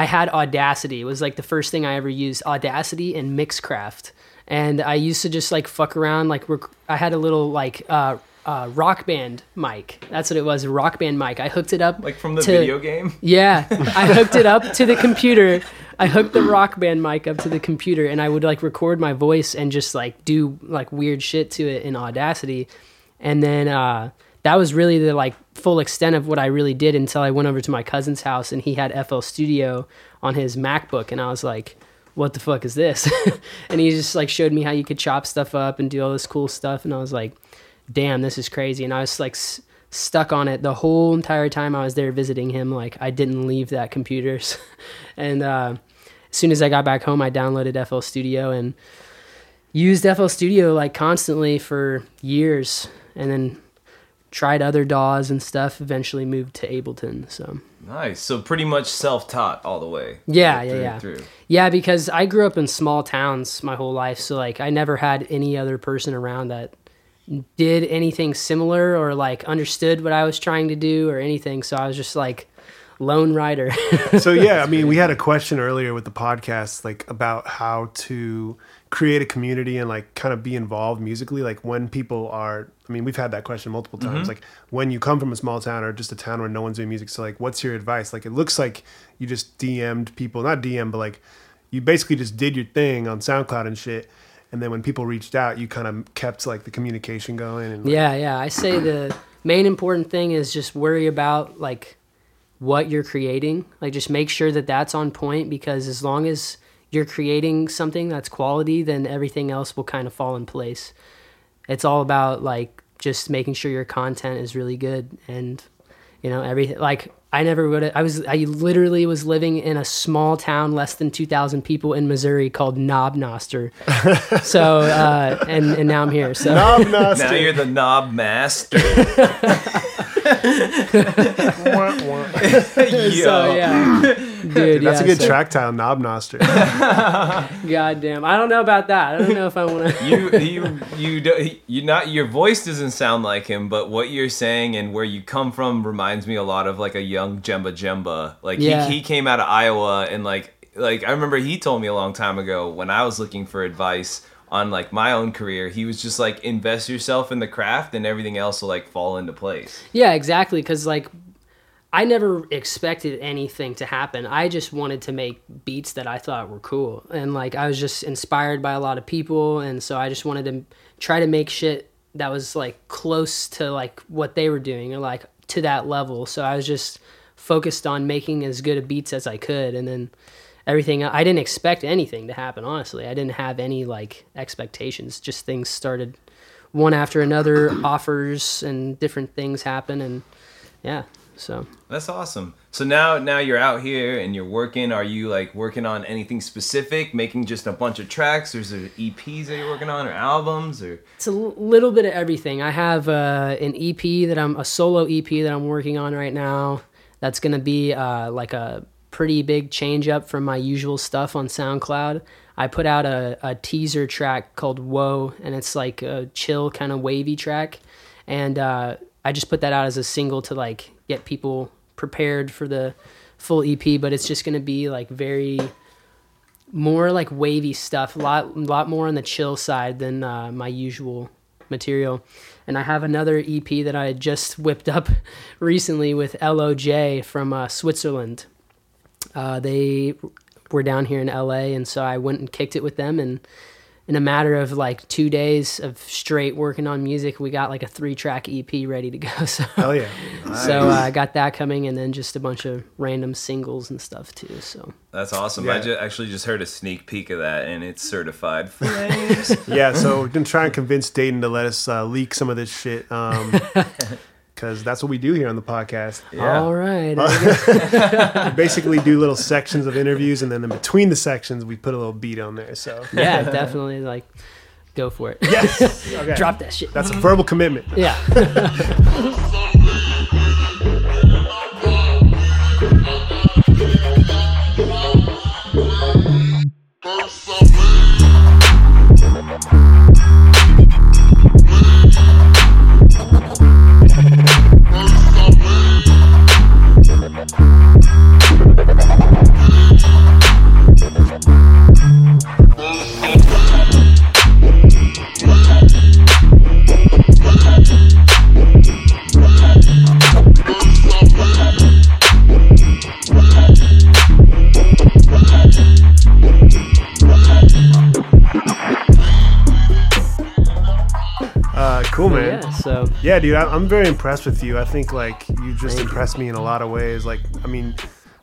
I had Audacity. It was like the first thing I ever used, Audacity and Mixcraft. And I used to just like fuck around. Like rec- I had a little like uh, uh, Rock Band mic. That's what it was, a Rock Band mic. I hooked it up. Like from the to, video game? Yeah. I hooked it up to the computer. I hooked the Rock Band mic up to the computer and I would like record my voice and just like do like weird shit to it in Audacity. And then uh, that was really the like full extent of what I really did until I went over to my cousin's house and he had F L Studio on his MacBook and I was like, what the fuck is this? And he just like showed me how you could chop stuff up and do all this cool stuff and I was like, damn, this is crazy. And I was like s- stuck on it the whole entire time I was there visiting him. Like I didn't leave that computer. And uh, as soon as I got back home, I downloaded F L Studio and used F L Studio like constantly for years, and then tried other D A Ws and stuff, eventually moved to Ableton. So nice. So pretty much self-taught all the way. Yeah, yeah, through, yeah. Through. Yeah, because I grew up in small towns my whole life, so like I never had any other person around that did anything similar or like understood what I was trying to do or anything, so I was just like lone rider. So yeah, I mean, we had a question earlier with the podcast like about how to create a community and like kind of be involved musically, like when people are, I mean, we've had that question multiple times, mm-hmm. like when you come from a small town or just a town where no one's doing music, so like what's your advice? Like it looks like you just D M'd people, not D M, but like you basically just did your thing on SoundCloud and shit, and then when people reached out you kind of kept like the communication going and, like, yeah yeah I say the main important thing is just worry about like what you're creating, like just make sure that that's on point, because as long as you're creating something that's quality, then everything else will kind of fall in place. It's all about like just making sure your content is really good, and you know everything. Like I never would. I was. I literally was living in a small town, less than two thousand people in Missouri, called Knob Noster. So uh, and and now I'm here. So Knob Noster. Now you're the Knob Master. So yeah. Dude, Dude, that's yeah, a good so. track town, Knob Noster. God damn, I don't know about that. I don't know if I want to. you, you, you, do, you not. Your voice doesn't sound like him, but what you're saying and where you come from reminds me a lot of like a young Jemba Jemba. Like yeah. he, he came out of Iowa, and like, like I remember he told me a long time ago when I was looking for advice on like my own career, he was just like, invest yourself in the craft, and everything else will like fall into place. Yeah, exactly, because like. I never expected anything to happen. I just wanted to make beats that I thought were cool. And like I was just inspired by a lot of people, and so I just wanted to try to make shit that was like close to like what they were doing or like to that level. So I was just focused on making as good of beats as I could, and then everything, I didn't expect anything to happen, honestly. I didn't have any like expectations. Just things started one after another, offers and different things happen, and yeah. So that's awesome. So now now you're out here and you're working. Are you like working on anything specific, making just a bunch of tracks, or is there E Ps that you're working on, or albums, or it's a l- little bit of everything. I have uh, an E P that I'm a solo E P that I'm working on right now that's gonna be uh, like a pretty big change up from my usual stuff on SoundCloud. I put out a, a teaser track called Whoa, and it's like a chill kind of wavy track, and uh, I just put that out as a single to like get people prepared for the full E P, but it's just going to be like very more like wavy stuff, a lot, lot more on the chill side than uh, my usual material. And I have another E P that I just whipped up recently with L O J from uh, Switzerland. Uh, they were down here in L A, and so I went and kicked it with them, and in a matter of like two days of straight working on music, we got like a three-track E P ready to go. So, hell yeah! Nice. So I uh, got that coming, and then just a bunch of random singles and stuff too. So that's awesome. Yeah. I ju- actually just heard a sneak peek of that, and it's certified flames. Yeah, so we've been trying to convince Dayton to let us uh, leak some of this shit. Um, Because that's what we do here on the podcast. Yeah. All right. Uh, basically do little sections of interviews, and then in between the sections, we put a little beat on there. So yeah, definitely, like, go for it. Yes. Okay. Drop that shit. That's a verbal commitment. Yeah. Cool, man. Yeah, so. Yeah, dude, I, I'm very impressed with you. I think, like, you just Thank impressed you. me in a lot of ways. Like, I mean,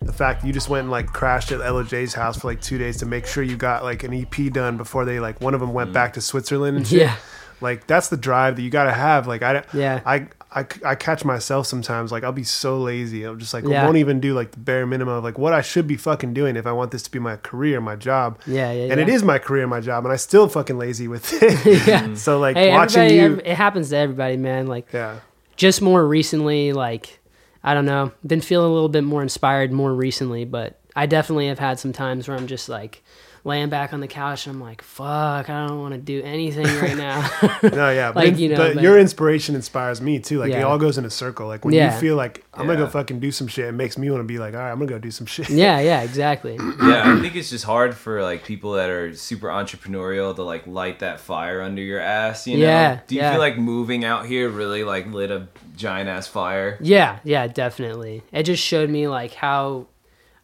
the fact that you just went and, like, crashed at L J 's house for, like, two days to make sure you got, like, an E P done before they, like, one of them went mm. back to Switzerland and shit. Yeah. Like, that's the drive that you got to have. Like, I, yeah. I, I, I catch myself sometimes. Like, I'll be so lazy. I'm just, like, yeah. I won't even do, like, the bare minimum of, like, what I should be fucking doing if I want this to be my career, my job. Yeah, yeah, And yeah. it is my career, my job, and I still fucking lazy with it. yeah. So, like, hey, watching you... It happens to everybody, man. Like, yeah. just more recently, like, I don't know. Been feeling a little bit more inspired more recently, but I definitely have had some times where I'm just, like... laying back on the couch, and I'm like, fuck, I don't want to do anything right now. No, yeah. Like, but, you know, but, but your inspiration inspires me, too. Like, yeah. it all goes in a circle. Like, when yeah. you feel like, I'm yeah. going to go fucking do some shit, it makes me want to be like, all right, I'm going to go do some shit. Yeah, yeah, exactly. Yeah, I think it's just hard for, like, people that are super entrepreneurial to, like, light that fire under your ass, you know? Yeah, do you yeah. feel like moving out here really, like, lit a giant-ass fire? Yeah, yeah, definitely. It just showed me, like, how,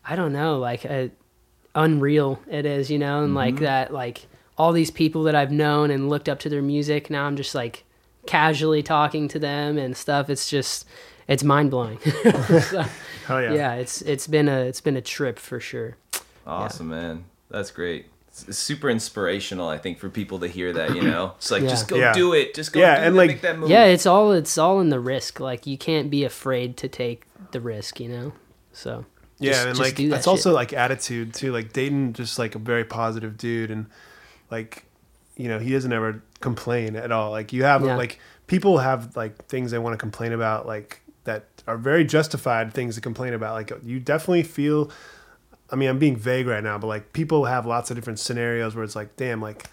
I don't know, like... a. unreal it is, you know, and mm-hmm. like that, like all these people that I've known and looked up to their music, now I'm just like casually talking to them and stuff. It's just, it's mind-blowing. So, oh yeah. Yeah, it's it's been a it's been a trip for sure. Awesome. Yeah. Man, that's great. It's super inspirational, I think, for people to hear that, you know. It's like, yeah. just go yeah. do it, just go yeah, do and it, like, make that move. Yeah, it's all it's all in the risk. Like, you can't be afraid to take the risk, you know. So yeah, just, and just like that that's shit. Also like attitude too. Like Dayton, just like a very positive dude, and like, you know, he doesn't ever complain at all. Like you have yeah. like people have like things they want to complain about, like that are very justified things to complain about. Like you definitely feel. I mean, I'm being vague right now, but like people have lots of different scenarios where it's like, damn, like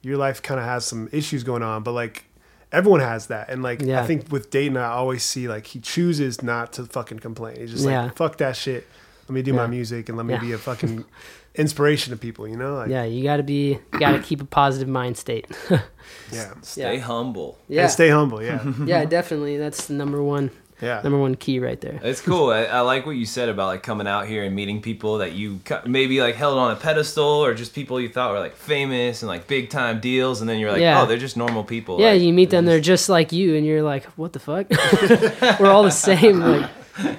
your life kind of has some issues going on, but like. Everyone has that. And, like, yeah. I think with Dayton, I always see, like, he chooses not to fucking complain. He's just yeah. like, fuck that shit. Let me do yeah. my music and let me yeah. be a fucking inspiration to people, you know? Like, yeah, you got to be, you got to keep a positive mind state. yeah. Stay yeah. humble. Yeah. And stay humble, yeah. yeah, definitely. That's the number one. Yeah. Number one key right there. It's cool. I, I like what you said about like coming out here and meeting people that you maybe like held on a pedestal or just people you thought were like famous and like big time deals. And then you're like, yeah. oh, they're just normal people. Yeah, like, you meet them. They're just like you. And you're like, what the fuck? We're all the same. Like,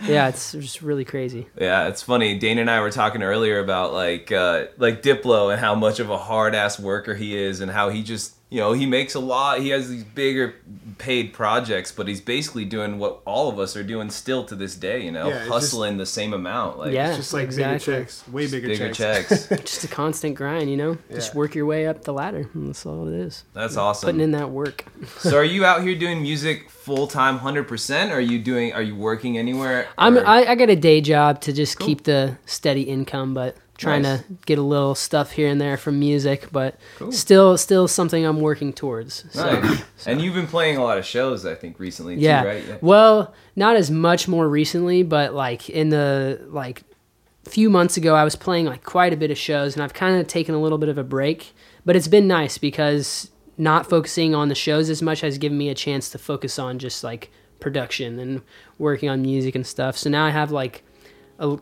yeah, it's just really crazy. Yeah, it's funny. Dane and I were talking earlier about like uh, like Diplo and how much of a hard ass worker he is and how he just... You know, he makes a lot, he has these bigger paid projects, but he's basically doing what all of us are doing still to this day, you know, yeah, hustling just, the same amount. Like, yeah, it's just like exactly. bigger checks, way bigger, bigger checks. checks. Just a constant grind, you know, yeah. just work your way up the ladder. That's all it is. That's You're awesome. Putting in that work. So are you out here doing music full-time one hundred percent? Or are you doing, are you working anywhere? I'm, I, I got a day job to just cool. keep the steady income, but... Trying nice. to get a little stuff here and there from music, but cool. still still something I'm working towards. So. Nice. So. And you've been playing a lot of shows, I think, recently yeah. too, right? Yeah. Well, not as much more recently, but like in the like few months ago, I was playing like quite a bit of shows, and I've kind of taken a little bit of a break. But it's been nice because not focusing on the shows as much has given me a chance to focus on just like production and working on music and stuff. So now I have like...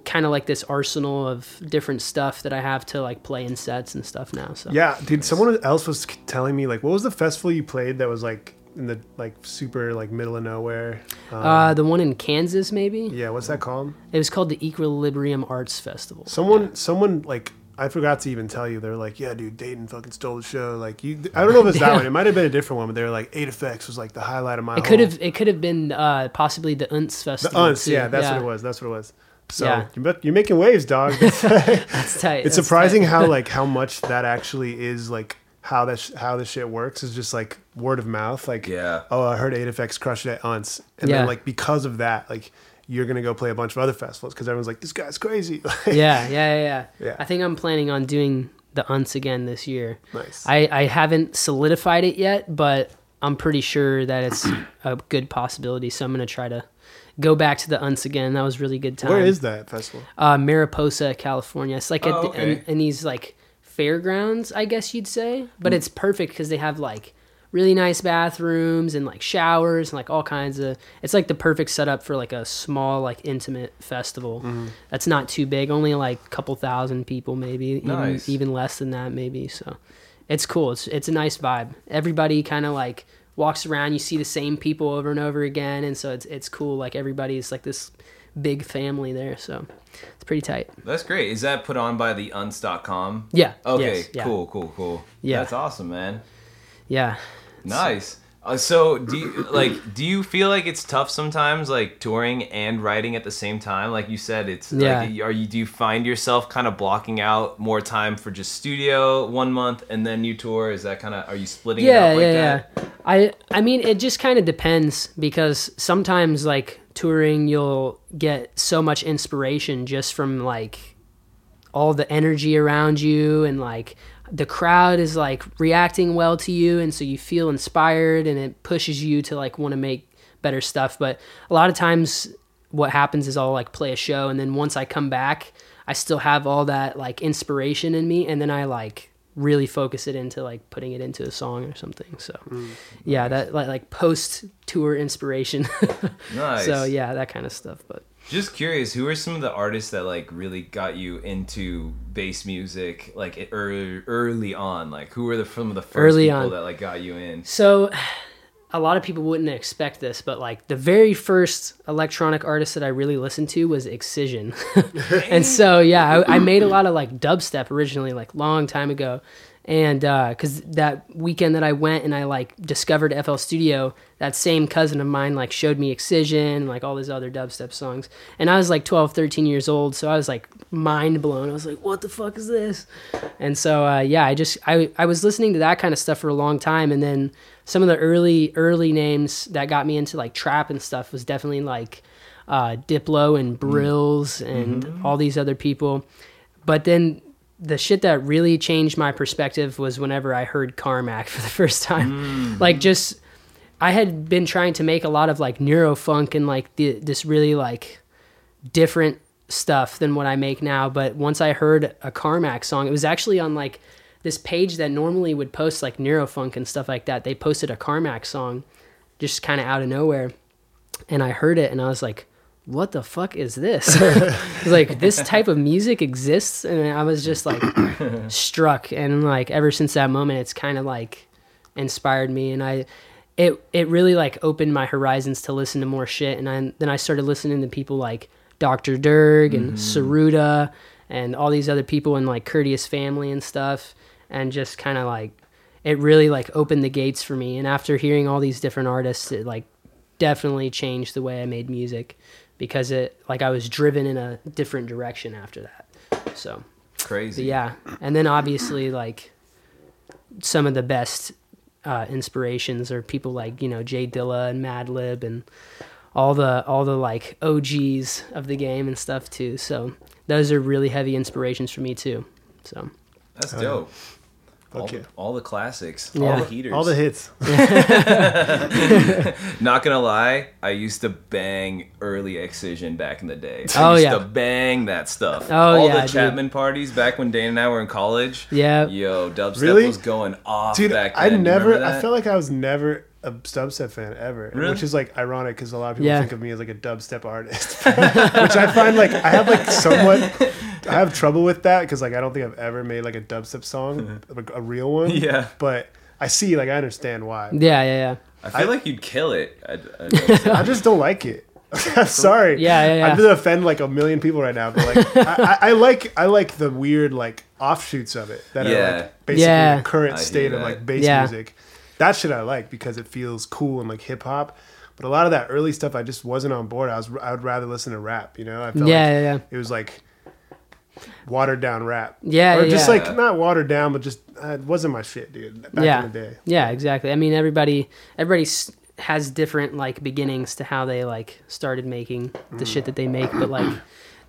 kind of like this arsenal of different stuff that I have to like play in sets and stuff now. So yeah, dude, someone else was telling me like, what was the festival you played that was like in the like super like middle of nowhere? Um, uh, the one in Kansas, maybe. Yeah, what's that called? It was called the Equilibrium Arts Festival. Someone, yeah. someone like. I forgot to even tell you. They're like, yeah, dude, Dayton fucking stole the show. Like, you, I don't know if it's that one. It might have been a different one, but they were like, eight F X was like the highlight of my. It could have, it could have been uh, possibly the Unz festival. The Unz, too. yeah, that's yeah. what it was. That's what it was. So yeah. you're, you're making waves, dog. That's, that's tight. It's that's surprising tight. how like how much that actually is like how that sh- how this shit works is just like word of mouth. Like, yeah. oh, I heard eight F X crushed it at Unz, and yeah. then like because of that, like. You're going to go play a bunch of other festivals because everyone's like, this guy's crazy. yeah, yeah, yeah, yeah. I think I'm planning on doing the Unz again this year. Nice. I, I haven't solidified it yet, but I'm pretty sure that it's a good possibility. So I'm going to try to go back to the Unz again. That was really good time. Where is that festival? Uh, Mariposa, California. It's like oh, at the, okay. in, in these like fairgrounds, I guess you'd say. But mm. it's perfect because they have like really nice bathrooms and like showers and like all kinds of, it's like the perfect setup for like a small, like intimate festival. Mm-hmm. That's not too big, only like a couple thousand people, maybe nice. even, even less than that maybe. So it's cool. It's, it's a nice vibe. Everybody kind of like walks around, you see the same people over and over again. And so it's, it's cool. Like everybody's like this big family there. So it's pretty tight. That's great. Is that put on by the unz dot com? Yeah. Okay. Yes, yeah. Cool, cool, cool. Yeah. That's awesome, man. Yeah. Nice. Uh, so do you, like, do you feel like it's tough sometimes, like touring and writing at the same time? Like you said, it's yeah. like, are you, do you find yourself kind of blocking out more time for just studio one month and then you tour? Is that kind of, are you splitting yeah, it up like yeah, that? Yeah. I, I mean, it just kind of depends because sometimes like touring, you'll get so much inspiration just from like all the energy around you and like, the crowd is like reacting well to you and so you feel inspired and it pushes you to like want to make better stuff. But a lot of times what happens is I'll like play a show and then once I come back I still have all that like inspiration in me and then I like really focus it into like putting it into a song or something. So mm, yeah nice. that like, like post tour inspiration. Nice. So yeah, that kind of stuff. But just curious, who are some of the artists that like really got you into bass music like early, early on? Like who were the, some of the first early people on. that like got you in? So a lot of people wouldn't expect this, but like the very first electronic artist that I really listened to was Excision. And so yeah, I, I made a lot of like dubstep originally, like long time ago. And uh, cause that weekend that I went and I like discovered F L Studio, that same cousin of mine like showed me Excision and like all these other dubstep songs. And I was like twelve, thirteen years old. So I was like mind blown. I was like, what the fuck is this? And so, uh, yeah, I just, I, I was listening to that kind of stuff for a long time. And then some of the early, early names that got me into like trap and stuff was definitely like uh, Diplo and Brills and mm-hmm. all these other people. But then the shit that really changed my perspective was whenever I heard Carmack for the first time. Mm. Like just, I had been trying to make a lot of like neurofunk and like the, this really like different stuff than what I make now. But once I heard a Carmack song, it was actually on like this page that normally would post like neurofunk and stuff like that. They posted a Carmack song just kind of out of nowhere. And I heard it and I was like, what the fuck is this? Like this type of music exists. And I was just like struck. And like, ever since that moment, it's kind of like inspired me. And I, it, it really like opened my horizons to listen to more shit. And I, then I started listening to people like Doctor Durg and mm-hmm. Saruda and all these other people and like Courteous Family and stuff. And just kind of like, it really like opened the gates for me. And after hearing all these different artists, it like definitely changed the way I made music. Because it, like, I was driven in a different direction after that. So crazy. Yeah. And then obviously, like, some of the best uh, inspirations are people like, you know, J. Dilla and Madlib and all the, all the like, O Gs of the game and stuff, too. So those are really heavy inspirations for me, too. So that's dope. All, okay. the, all the classics, yeah. all the heaters, all the hits. Not gonna lie, I used to bang early Excision back in the day. I oh used yeah, to bang that stuff. Oh all yeah, all the Chapman dude. parties back when Dane and I were in college. Yeah, yo, dubstep really? was going off dude, back then. I never, I felt like I was never a dubstep fan ever, really? Which is like ironic because a lot of people yeah. think of me as like a dubstep artist, which I find like I have like somewhat I have trouble with that because like I don't think I've ever made like a dubstep song, like a real one. Yeah, but I see, like I understand why. Yeah, yeah, yeah. I feel I, like you'd kill it. I, I, I just don't like it. I'm sorry. Yeah, yeah, yeah. I'm gonna offend like a million people right now, but like I, I, I like I like the weird like offshoots of it that yeah. are like basically yeah. the current I state of like bass yeah. music. That shit I like because it feels cool and like hip hop. But a lot of that early stuff I just wasn't on board. I was I would rather listen to rap. You know, I felt yeah, like yeah, yeah. it was like watered down rap. Yeah, or just yeah. like not watered down, but just uh, it wasn't my shit, dude. Back yeah. in the day. Yeah, exactly. I mean, everybody, everybody has different like beginnings to how they like started making the mm. shit that they make. But like,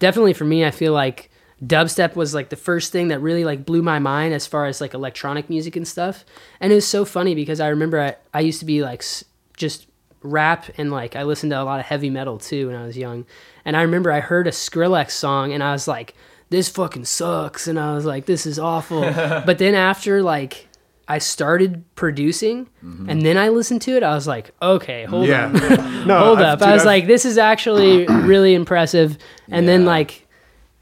definitely for me, I feel like dubstep was like the first thing that really like blew my mind as far as like electronic music and stuff. And it was so funny because I remember I, I used to be like s- just rap and like I listened to a lot of heavy metal too when I was young. And I remember I heard a Skrillex song and I was like, this fucking sucks. And I was like, this is awful. But then after like I started producing mm-hmm. and then I listened to it, I was like, okay, hold yeah. on. no, hold I've, up. Dude, I was I've... like, this is actually really impressive. And yeah. then like,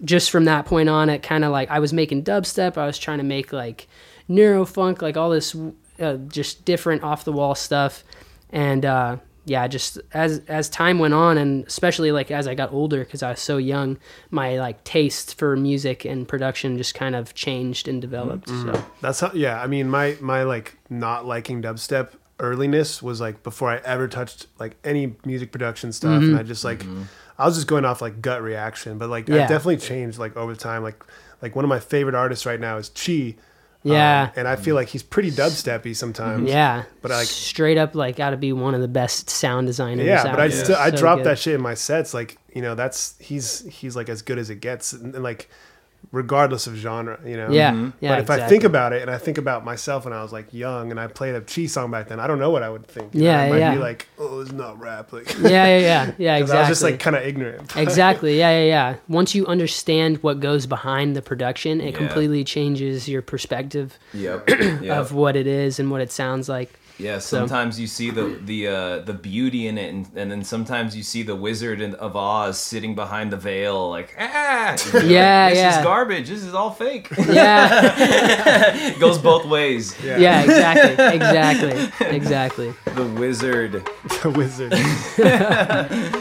just from that point on, it kind of like I was making dubstep. I was trying to make like neurofunk, like all this uh, just different off the wall stuff. And uh, yeah, just as as time went on, and especially like as I got older, because I was so young, my like taste for music and production just kind of changed and developed. Mm-hmm. So that's how. Yeah, I mean, my my like not liking dubstep earliness was like before I ever touched like any music production stuff, mm-hmm. and I just like. Mm-hmm. I was just going off like gut reaction, but like yeah. I've definitely changed like over time. Like, like one of my favorite artists right now is Chi. Yeah. Um, and I feel like he's pretty dubsteppy sometimes. Yeah. But I, like straight up, like got to be one of the best sound designers. Yeah. Out but I just, yeah. I so dropped good. that shit in my sets. Like, you know, that's, he's, he's like as good as it gets and, and like regardless of genre, you know? Yeah. Mm-hmm. yeah but if exactly. I think about it and I think about myself when I was like young and I played a Chi song back then, I don't know what I would think. Yeah. Know? It yeah. might be like, oh, it's not rap. Like, yeah, yeah, yeah. Yeah, exactly. I was just like kind of ignorant. Exactly. Yeah, yeah, yeah. Once you understand what goes behind the production, it yeah. completely changes your perspective yep. yep. of what it is and what it sounds like. Yeah, sometimes so. you see the the uh, the beauty in it, and, and then sometimes you see the Wizard of Oz sitting behind the veil, like, ah! Yeah, like, this yeah. is garbage. This is all fake. Yeah. It goes both ways. Yeah. yeah, exactly. Exactly. Exactly. The Wizard. The Wizard.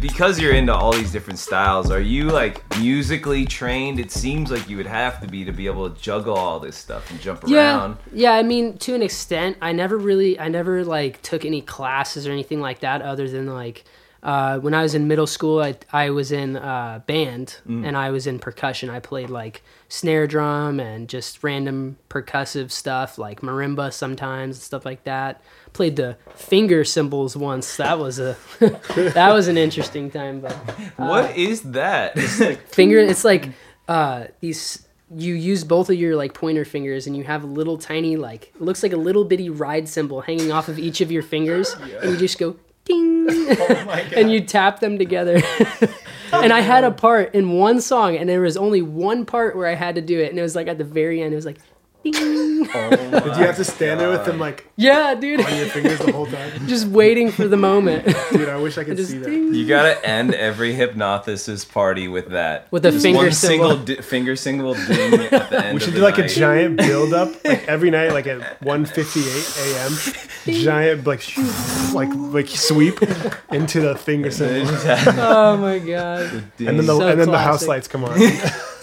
Because you're into all these different styles, are you like musically trained? It seems like you would have to be to be able to juggle all this stuff and jump yeah. around. Yeah, I mean, to an extent, I never really, I never like took any classes or anything like that other than like uh, when I was in middle school, I, I was in uh, band mm. and I was in percussion. I played like snare drum and just random percussive stuff like marimba sometimes and stuff like that. Played the finger cymbals once. That was a that was an interesting time. But uh, what is that? It's like finger. It's like uh, these. You use both of your like pointer fingers, and you have a little tiny like it looks like a little bitty ride cymbal hanging off of each of your fingers, yeah. and you just go ding, oh my God. And you tap them together. And I had a part in one song, and there was only one part where I had to do it, and it was like at the very end. It was like. Oh did you have to stand God. there with them like yeah dude on your fingers the whole time just waiting for the moment? Dude, I wish I could just see that. You gotta end every hypnothicist party with that, with a just finger one symbol. Single di- finger single ding at the end. We should do like night. a giant build up like every night like at one fifty-eight a.m. giant like shoo, like like sweep into the finger symbol. Oh my God, and then the, so and then classic. the house lights come on.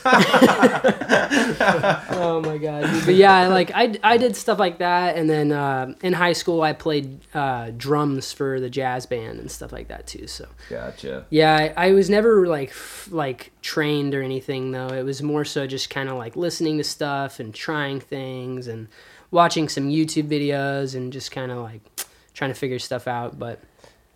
Oh my god, dude. But yeah, like I, I did stuff like that, and then uh, in high school I played uh, drums for the jazz band and stuff like that too. So gotcha. Yeah, I, I was never like f- like trained or anything though. It was more so just kind of like listening to stuff and trying things and watching some YouTube videos and just kind of like trying to figure stuff out, but.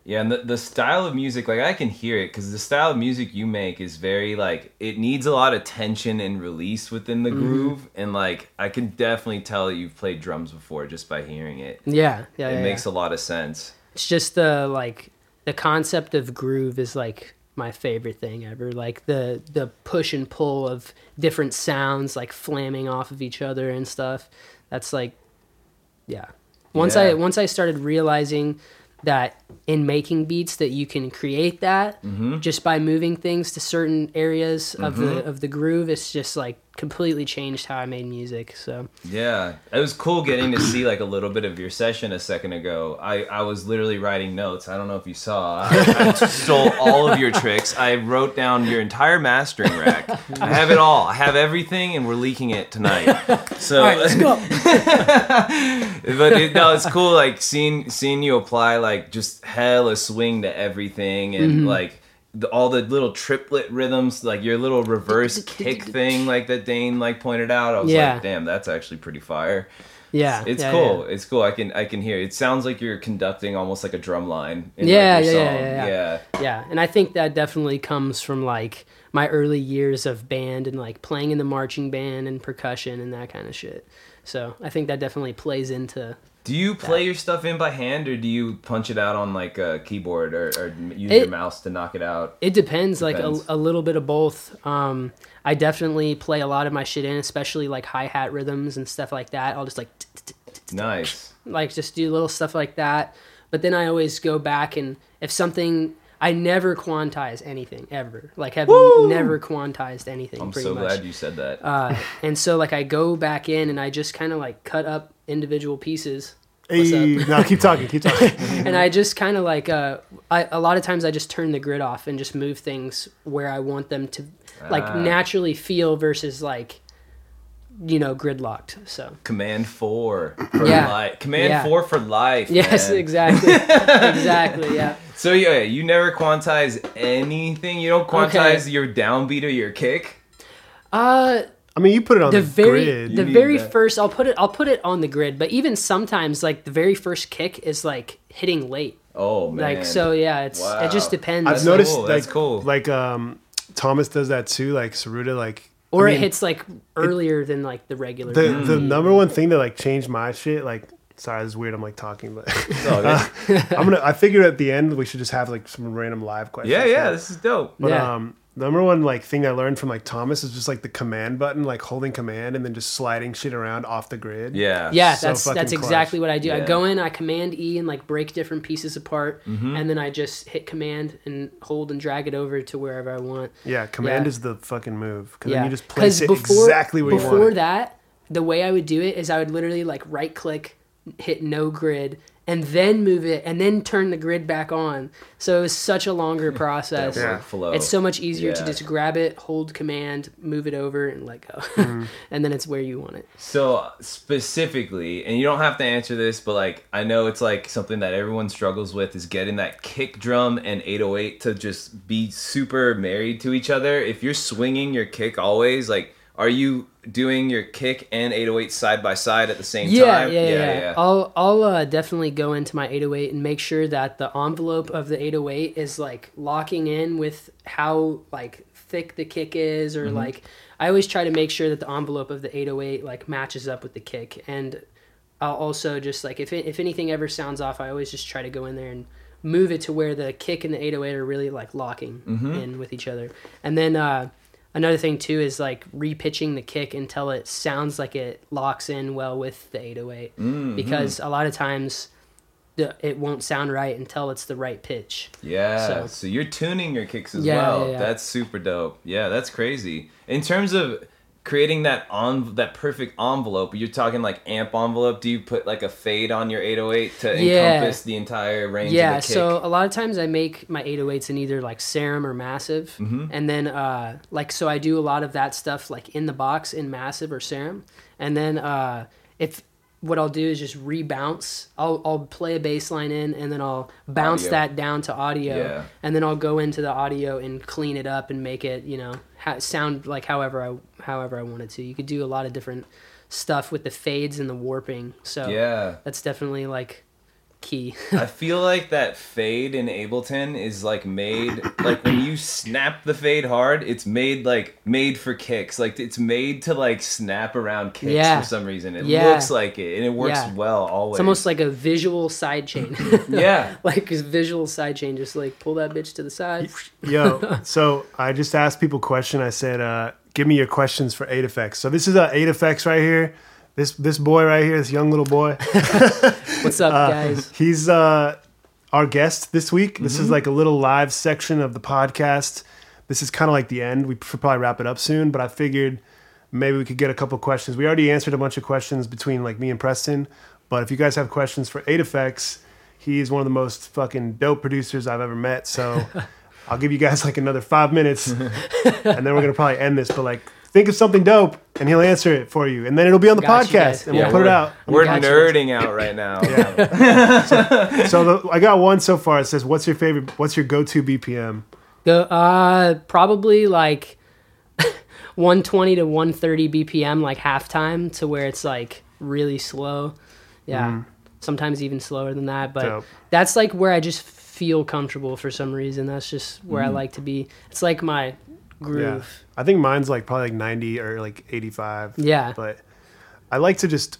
Yeah, and the, the style of music, like, I can hear it, because the style of music you make is very, like, it needs a lot of tension and release within the mm-hmm. groove, and, like, I can definitely tell that you've played drums before just by hearing it. Yeah, yeah, It yeah, makes yeah. a lot of sense. It's just the, like, the concept of groove is, like, my favorite thing ever. Like, the, the push and pull of different sounds, like, flamming off of each other and stuff. That's, like, yeah. Once yeah. I Once I started realizing that in making beats that you can create that mm-hmm. just by moving things to certain areas of mm-hmm. the of the groove, it's just like completely changed how I made music. So yeah, it was cool getting to see like a little bit of your session a second ago. I, I was literally writing notes. I don't know if you saw. I, I stole all of your tricks. I wrote down your entire mastering rack. I have it all. I have everything, and we're leaking it tonight. So all right, let's go. But it, no, it's cool like seeing seeing you apply like just hella swing to everything and mm-hmm. like the, all the little triplet rhythms, like your little reverse kick thing like that Dane like pointed out. I was yeah. like, damn, that's actually pretty fire. Yeah. It's, it's yeah, cool. Yeah. It's cool. I can I can hear it. It sounds like you're conducting almost like a drum line in yeah, like, your yeah, song. Yeah, yeah, yeah. Yeah. Yeah. And I think that definitely comes from like my early years of band and like playing in the marching band and percussion and that kind of shit. So I think that definitely plays into. Do you play that. Your stuff in by hand, or do you punch it out on like a keyboard or, or use it, your mouse to knock it out? It depends, depends. like a, a little bit of both. Um, I definitely play a lot of my shit in, especially like hi-hat rhythms and stuff like that. I'll just like... Nice. Like just do little stuff like that. But then I always go back and if something... I never quantize anything, ever. Like, have Woo! never quantized anything, I'm pretty so much. I'm so glad you said that. Uh, and so, like, I go back in and I just kind of, like, cut up individual pieces. What's hey, up? No, keep talking, keep talking. And I just kind of, like, uh, I, a lot of times I just turn the grid off and just move things where I want them to, like, ah. naturally feel versus, like, you know, gridlocked. So command four for yeah. life. Command yeah. four for life. Yes, man. Exactly. Exactly. Yeah. So yeah, you never quantize anything. You don't quantize okay. your downbeat or your kick. Uh, I mean, you put it on the, the very, grid. The very that. first, I'll put it. I'll put it on the grid. But even sometimes, like the very first kick is like hitting late. Oh man. Like so, yeah. It's wow. it just depends. I've noticed cool. like, that's cool. Like um, Thomas does that too. Like Saruta, like. Or I mean, it hits like earlier it, than like the regular. The, the number one thing that like changed my shit, like sorry, this is weird. I'm like talking, but uh, I'm gonna. I figured at the end we should just have like some random live questions. Yeah, yeah, this is dope. But yeah. um, the number one like thing I learned from like Thomas is just like the command button, like holding command and then just sliding shit around off the grid. Yeah, yeah, so that's that's clutch. exactly what I do. Yeah. I go in, I command E and like break different pieces apart, mm-hmm. and then I just hit command and hold and drag it over to wherever I want. Yeah, command yeah. is the fucking move because yeah. then you just place it before, exactly where you want. Before that, the way I would do it is I would literally like right click, hit no grid. And then move it, and then turn the grid back on. So it was such a longer process. Yeah. Flow. It's so much easier yeah. to just grab it, hold command, move it over, and let go. Mm-hmm. And then it's where you want it. So specifically, and you don't have to answer this, but like I know it's like something that everyone struggles with is getting that kick drum and eight oh eight to just be super married to each other. If you're swinging your kick always, like are you doing your kick and eight oh eight side by side at the same yeah, time? Yeah, yeah, yeah. yeah. I'll, I'll uh, definitely go into my eight oh eight and make sure that the envelope of the eight oh eight is like locking in with how like thick the kick is, or mm-hmm. like I always try to make sure that the envelope of the eight oh eight like matches up with the kick. And I'll also just like if it, if anything ever sounds off, I always just try to go in there and move it to where the kick and the eight oh eight are really like locking mm-hmm. in with each other. And then. Uh, Another thing, too, is, like, repitching the kick until it sounds like it locks in well with the eight oh eight. Mm-hmm. Because a lot of times the, it won't sound right until it's the right pitch. Yeah, so, so you're tuning your kicks as yeah, well. Yeah, yeah. That's super dope. Yeah, that's crazy. In terms of creating that on that perfect envelope. You're talking like amp envelope. Do you put like a fade on your eight oh eight to yeah. encompass the entire range yeah, of the kick? Yeah, so a lot of times I make my eight oh eights in either like Serum or Massive. Mm-hmm. And then uh, like, so I do a lot of that stuff like in the box in Massive or Serum. And then uh, if what I'll do is just rebounce. I'll I'll play a bass line in and then I'll bounce audio. that down to audio. Yeah. And then I'll go into the audio and clean it up and make it, you know, sound like however I however I wanted to. You could do a lot of different stuff with the fades and the warping. So yeah. that's definitely like key. I feel like that fade in Ableton is like made like when you snap the fade hard, it's made like made for kicks. Like it's made to like snap around kicks yeah. for some reason. It yeah. looks like it and it works yeah. well always. It's almost like a visual side chain. yeah. Like a visual side chain, just like pull that bitch to the side. Yo, so I just asked people a question. I said, uh, give me your questions for eight F X. So this is a eight F X right here. This this boy right here, this young little boy. What's up, uh, guys? He's uh, our guest this week. Mm-hmm. This is like a little live section of the podcast. This is kind of like the end. We should probably wrap it up soon, but I figured maybe we could get a couple questions. We already answered a bunch of questions between like me and Preston, but if you guys have questions for eight F X, he is one of the most fucking dope producers I've ever met. So I'll give you guys like another five minutes, and then we're going to probably end this, but like... think of something dope, and he'll answer it for you. And then it'll be on the got podcast, and yeah, we'll put it out. We're nerding out right now. Yeah. so so the, I got one so far. It says, what's your favorite, what's your go-to B P M? The, uh, probably like one twenty to one thirty B P M, like halftime, to where it's like really slow. Yeah, mm. sometimes even slower than that. But dope. That's like where I just feel comfortable for some reason. That's just where mm. I like to be. It's like my... groove. Yeah. I think mine's like probably like ninety or like eighty-five. Yeah. But I like to just,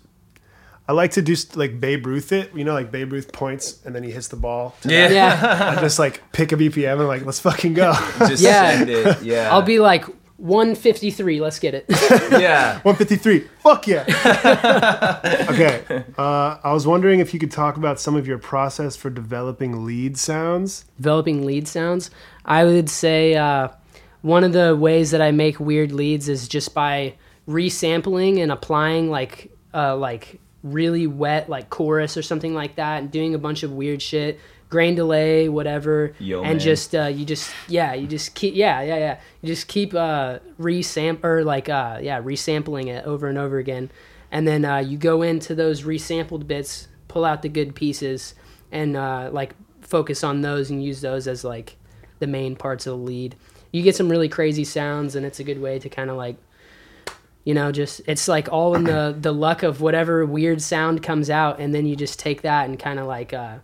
I like to do like Babe Ruth it. You know, like Babe Ruth points and then he hits the ball. Yeah. yeah. I just like pick a B P M and like, let's fucking go. Just yeah. send it. Yeah. I'll be like one fifty-three. Let's get it. yeah. one fifty-three. Fuck yeah. okay. Uh, I was wondering if you could talk about some of your process for developing lead sounds. Developing lead sounds? I would say, uh, one of the ways that I make weird leads is just by resampling and applying like uh, like really wet like chorus or something like that, and doing a bunch of weird shit, grain delay, whatever, Yo, and man. just uh, you just yeah you just keep yeah yeah yeah you just keep uh, resam or like uh, yeah resampling it over and over again, and then uh, you go into those resampled bits, pull out the good pieces, and uh, like focus on those and use those as like the main parts of the lead. You get some really crazy sounds, and it's a good way to kind of like, you know, just, it's like all in the, the luck of whatever weird sound comes out. And then you just take that and kind of like uh,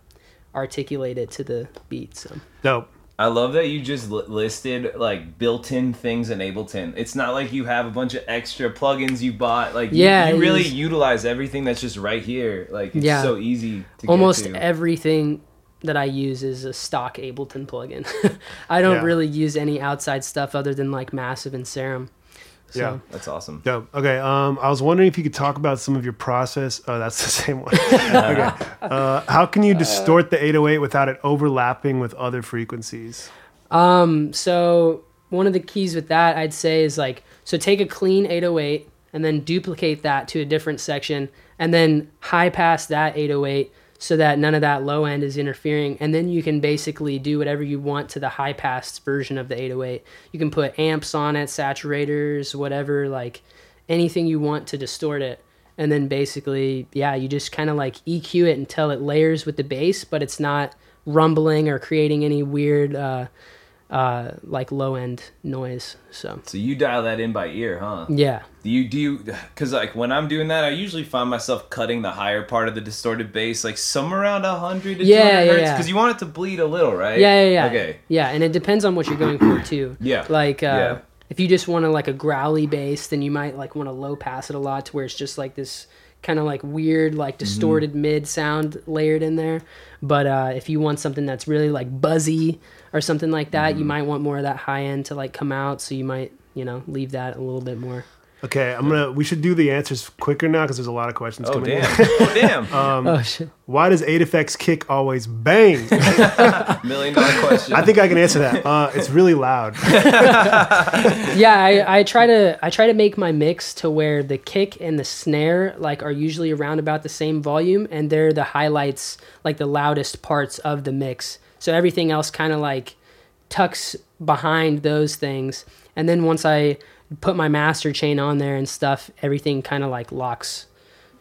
articulate it to the beat. So. Dope. I love that you just listed like built-in things in Ableton. It's not like you have a bunch of extra plugins you bought. Like yeah, you, you really utilize everything that's just right here. Like it's yeah. so easy to almost get to. Everything that I use is a stock Ableton plugin. I don't yeah. really use any outside stuff other than like Massive and Serum. So. Yeah, that's awesome. Dope. Okay, um, I was wondering if you could talk about some of your process. Oh, that's the same one. okay. Uh, how can you distort the eight oh eight without it overlapping with other frequencies? Um, so one of the keys with that I'd say is like, so take a clean eight oh eight and then duplicate that to a different section and then high pass that eight oh eight so that none of that low end is interfering. And then you can basically do whatever you want to the high pass version of the eight oh eight. You can put amps on it, saturators, whatever, like anything you want to distort it. And then basically, yeah, you just kind of like E Q it until it layers with the bass, but it's not rumbling or creating any weird uh, uh, like low end noise. So so you dial that in by ear, huh? Yeah. Do you do you, cause like when I'm doing that, I usually find myself cutting the higher part of the distorted bass, like somewhere around a hundred to yeah, two hundred hertz, yeah, yeah. cause you want it to bleed a little, right? Yeah, yeah, yeah. Okay. Yeah, and it depends on what you're going for too. yeah. Like uh, yeah. if you just want to like a growly bass, then you might like want to low pass it a lot to where it's just like this kind of like weird, like distorted mm-hmm. mid sound layered in there. But uh, if you want something that's really like buzzy or something like that, mm-hmm. you might want more of that high end to like come out. So you might, you know, leave that a little bit more. Okay, I'm gonna. We should do the answers quicker now because there's a lot of questions oh, coming damn. in. Oh damn! Um, oh shit! Why does eight F X kick always bang? Million dollar question. I think I can answer that. Uh, it's really loud. yeah, I, I try to I try to make my mix to where the kick and the snare like are usually around about the same volume, and they're the highlights, like the loudest parts of the mix. So everything else kind of like tucks behind those things, and then once I put my master chain on there and stuff, everything kind of like locks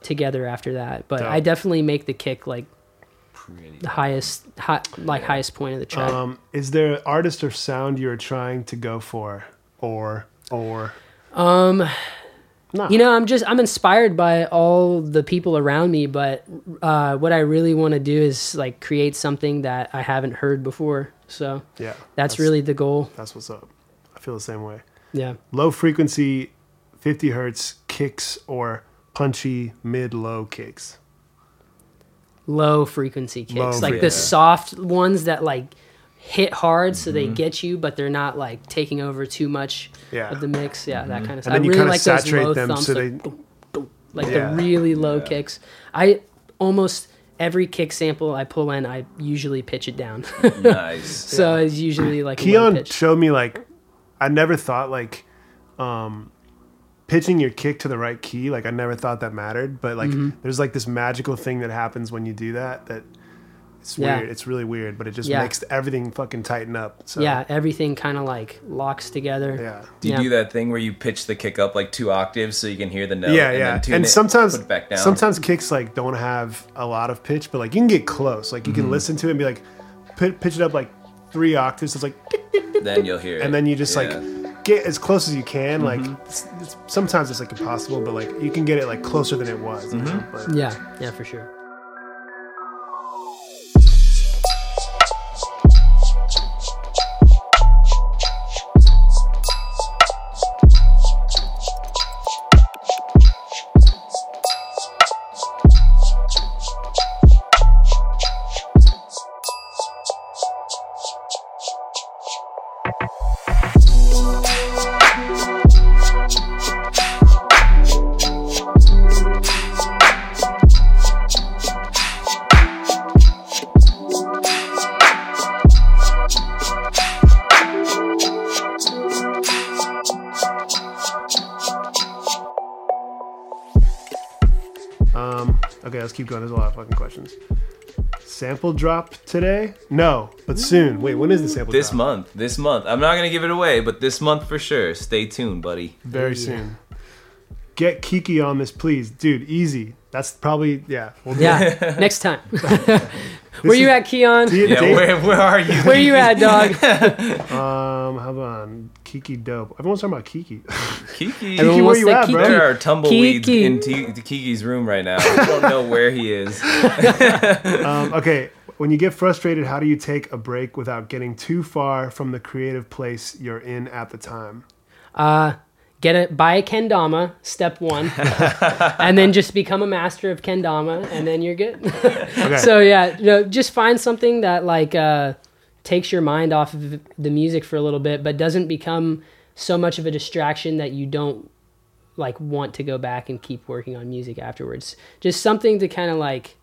together after that. But Dope. I definitely make the kick like Pretty the highest high, like yeah. highest point of the track. Um, is there an artist or sound you're trying to go for or or um nah. you know, I'm just I'm inspired by all the people around me, but uh, what I really want to do is like create something that I haven't heard before. So yeah, that's, that's really the goal. That's what's up. I feel the same way. Yeah. Low frequency, fifty hertz kicks or punchy mid-low kicks. Low frequency kicks, low like frequency. the soft ones that like hit hard, so mm-hmm. they get you, but they're not like taking over too much yeah. of the mix. Yeah, mm-hmm. that kind of stuff. And then I you really kind like of saturate those low them thumps, so they like, boom, boom, like yeah. the really low yeah. kicks. I almost every kick sample I pull in, I usually pitch it down. Nice. So yeah. it's usually like Keon pitch. showed me like. I never thought like um, pitching your kick to the right key. Like I never thought that mattered, but like mm-hmm. there's like this magical thing that happens when you do that. That it's yeah. weird. It's really weird, but it just yeah. makes everything fucking tighten up. So. Yeah, everything kind of like locks together. Yeah. Do you yeah. do that thing where you pitch the kick up like two octaves so you can hear the note? Yeah, and yeah. Then tune and it, sometimes put it back down. Sometimes kicks like don't have a lot of pitch, but like you can get close. Like you mm-hmm. can listen to it and be like, pit, pitch it up like three octaves. So it's like. Then you'll hear it. And then you just yeah. like get as close as you can. Mm-hmm. Like it's, it's, sometimes it's like impossible, but like you can get it like closer than it was. Mm-hmm. Yeah, yeah, for sure. Keep going. There's a lot of fucking questions. Sample drop today? No, but soon. Wait, when is the sample this drop? This month. This month. I'm not going to give it away, but this month for sure. Stay tuned, buddy. Very yeah. soon. Get Kiki on this, please. Dude, easy. That's probably, yeah. We'll do yeah, it. Next time. Where is, you at, Keon? You, yeah, Dave, where, where are you? Where you at, dog? um, hold on. Kiki dope. Everyone's talking about Kiki. Kiki. Kiki, where you at, Kiki. bro? There are tumbleweeds Kiki. in T- Kiki's room right now. I don't know where he is. um, okay. When you get frustrated, how do you take a break without getting too far from the creative place you're in at the time? Uh... Get a buy a kendama, step one, and then just become a master of kendama, and then you're good. okay. So yeah, you know, just find something that like uh, takes your mind off of the music for a little bit, but doesn't become so much of a distraction that you don't like want to go back and keep working on music afterwards. Just something to kind of like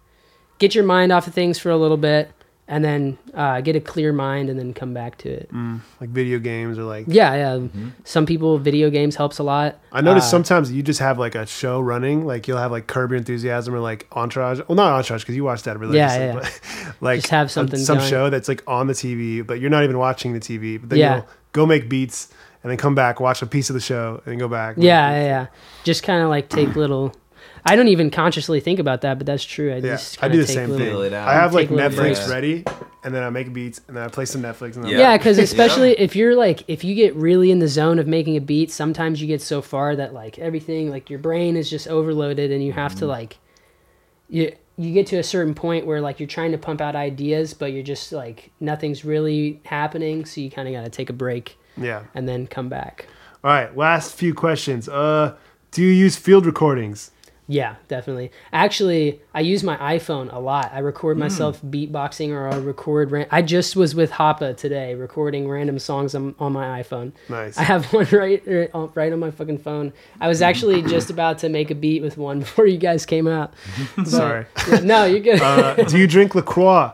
get your mind off of things for a little bit, and then uh, get a clear mind and then come back to it. Mm, like video games or like... Yeah, yeah. Mm-hmm. Some people, video games helps a lot. I notice uh, sometimes you just have like a show running. Like you'll have like Curb Your Enthusiasm or like Entourage. Well, not Entourage because you watch that religiously. Yeah, yeah. But like just have something a, Some going. show that's like on the T V, but you're not even watching the T V. But then yeah. you'll go make beats and then come back, watch a piece of the show and then go back. Yeah, yeah, yeah. Just kind of like take little... I don't even consciously think about that, but that's true. I yeah, just I do the take same little, thing. I have like Netflix yeah. ready, and then I make beats, and then I play some Netflix. And then yeah, because yeah, especially yeah. if you're like, if you get really in the zone of making a beat, sometimes you get so far that like everything, like your brain is just overloaded, and you have mm-hmm. to like, you you get to a certain point where like you're trying to pump out ideas, but you're just like nothing's really happening, so you kind of got to take a break. Yeah, and then come back. All right, last few questions. Uh, do you use field recordings? Yeah, definitely. Actually, I use my iPhone a lot. I record myself mm. beatboxing, or I record... Ran- I just was with Hoppa today recording random songs on, on my iPhone. Nice. I have one right right on my fucking phone. I was actually just about to make a beat with one before you guys came out. But, Sorry. Yeah, no, you're good. Uh, do you drink LaCroix?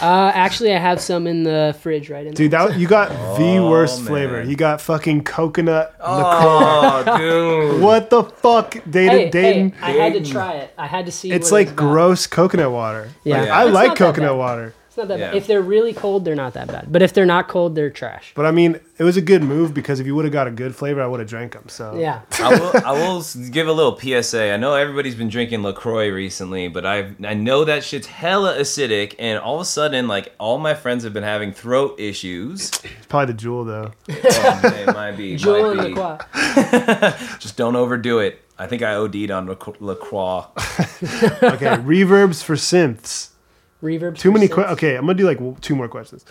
Uh, actually, I have some in the fridge right in there. Dude, that, you got oh, the worst man. flavor. You got fucking coconut oh, liqueur. Oh, dude. What the fuck? Dayton, hey, Dayton. Hey, I had to try it. I had to see It's what like it gross about. coconut water. Yeah. Like, yeah. I it's like coconut water. It's not that yeah. bad. If they're really cold, they're not that bad. But if they're not cold, they're trash. But I mean, it was a good move because if you would have got a good flavor, I would have drank them. So yeah, I will. I will give a little P S A. I know everybody's been drinking LaCroix recently, but I I know that shit's hella acidic, and all of a sudden, like all my friends have been having throat issues. It's probably the Juul though. Oh, man, it might be Juul and LaCroix. Just don't overdo it. I think I O D'd on LaCroix. Okay, reverbs for synths. Reverb. Too many. Qu- okay, I'm gonna do like w- two more questions.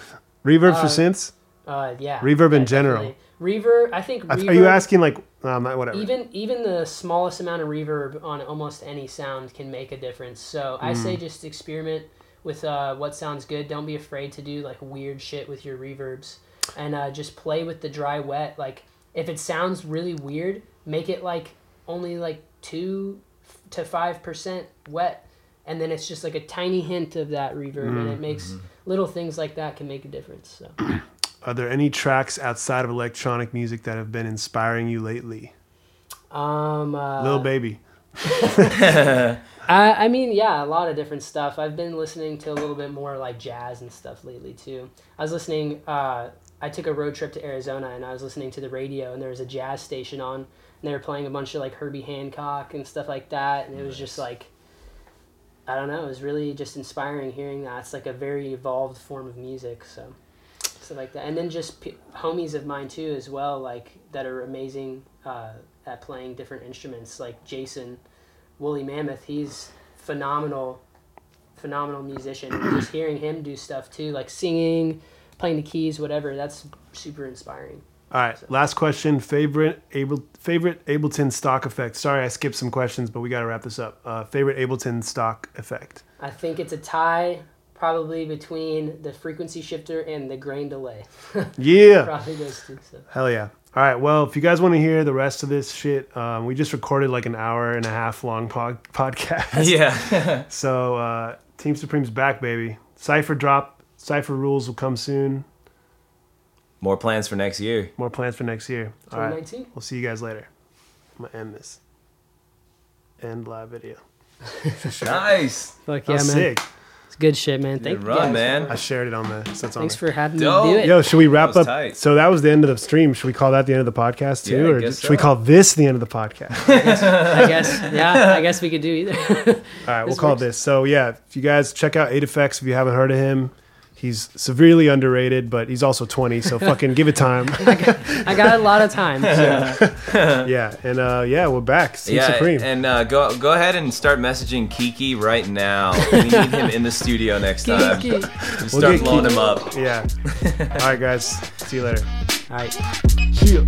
Reverb uh, for synths. Uh, yeah. Reverb in general. Reverb. I think. Reverb, are you asking like um, whatever? Even even the smallest amount of reverb on almost any sound can make a difference. So I mm. say just experiment with uh, what sounds good. Don't be afraid to do like weird shit with your reverbs, and uh, just play with the dry wet. Like if it sounds really weird, make it like only like two to five percent wet. And then it's just like a tiny hint of that reverb, mm-hmm. and it makes little things like that can make a difference. So, are there any tracks outside of electronic music that have been inspiring you lately? Um, uh, Lil Baby. I, I mean, yeah, a lot of different stuff. I've been listening to a little bit more like jazz and stuff lately too. I was listening. Uh, I took a road trip to Arizona, and I was listening to the radio, and there was a jazz station on, and they were playing a bunch of like Herbie Hancock and stuff like that, and nice. It was just like. I don't know. It was really just inspiring hearing that. It's like a very evolved form of music, so stuff like that. And then just p- homies of mine too, as well, like that are amazing uh, at playing different instruments. Like Jason, Woolly Mammoth. He's phenomenal, phenomenal musician. And just hearing him do stuff too, like singing, playing the keys, whatever. That's super inspiring. All right, so. Last question. Favorite Able, favorite Ableton stock effect. Sorry, I skipped some questions, but we got to wrap this up. Uh, favorite Ableton stock effect. I think it's a tie, probably between the frequency shifter and the grain delay. Yeah. Probably those two. So. Hell yeah. All right. Well, if you guys want to hear the rest of this shit, um, we just recorded like an hour and a half long pod- podcast. Yeah. So uh, Team Supreme's back, baby. Cypher drop. Cypher rules will come soon. More plans for next year. More plans for next year. All right. We'll see you guys later. I'm going to end this. End live video. Nice. Fuck yeah, man. Sick. It's good shit, man. Thank you. Good run, man. I shared it on the. So it's on Thanks there. for having Dope. me do it. Yo, should we wrap up? Tight. So that was the end of the stream. Should we call that the end of the podcast too? Yeah, or should so. we call this the end of the podcast? I, guess, I guess. Yeah, I guess we could do either. All right, we'll call works. this. So yeah, if you guys check out eight F X if you haven't heard of him. He's severely underrated, but he's also twenty, so fucking give it time. I, got, I got a lot of time. So. yeah, and uh, yeah, we're back. Team yeah, Supreme. And uh, go go ahead and start messaging Kiki right now. We need him in the studio next time. Kiki. Just we'll start blowing Kiki. him up. Yeah. All right, guys. See you later. All right. See you.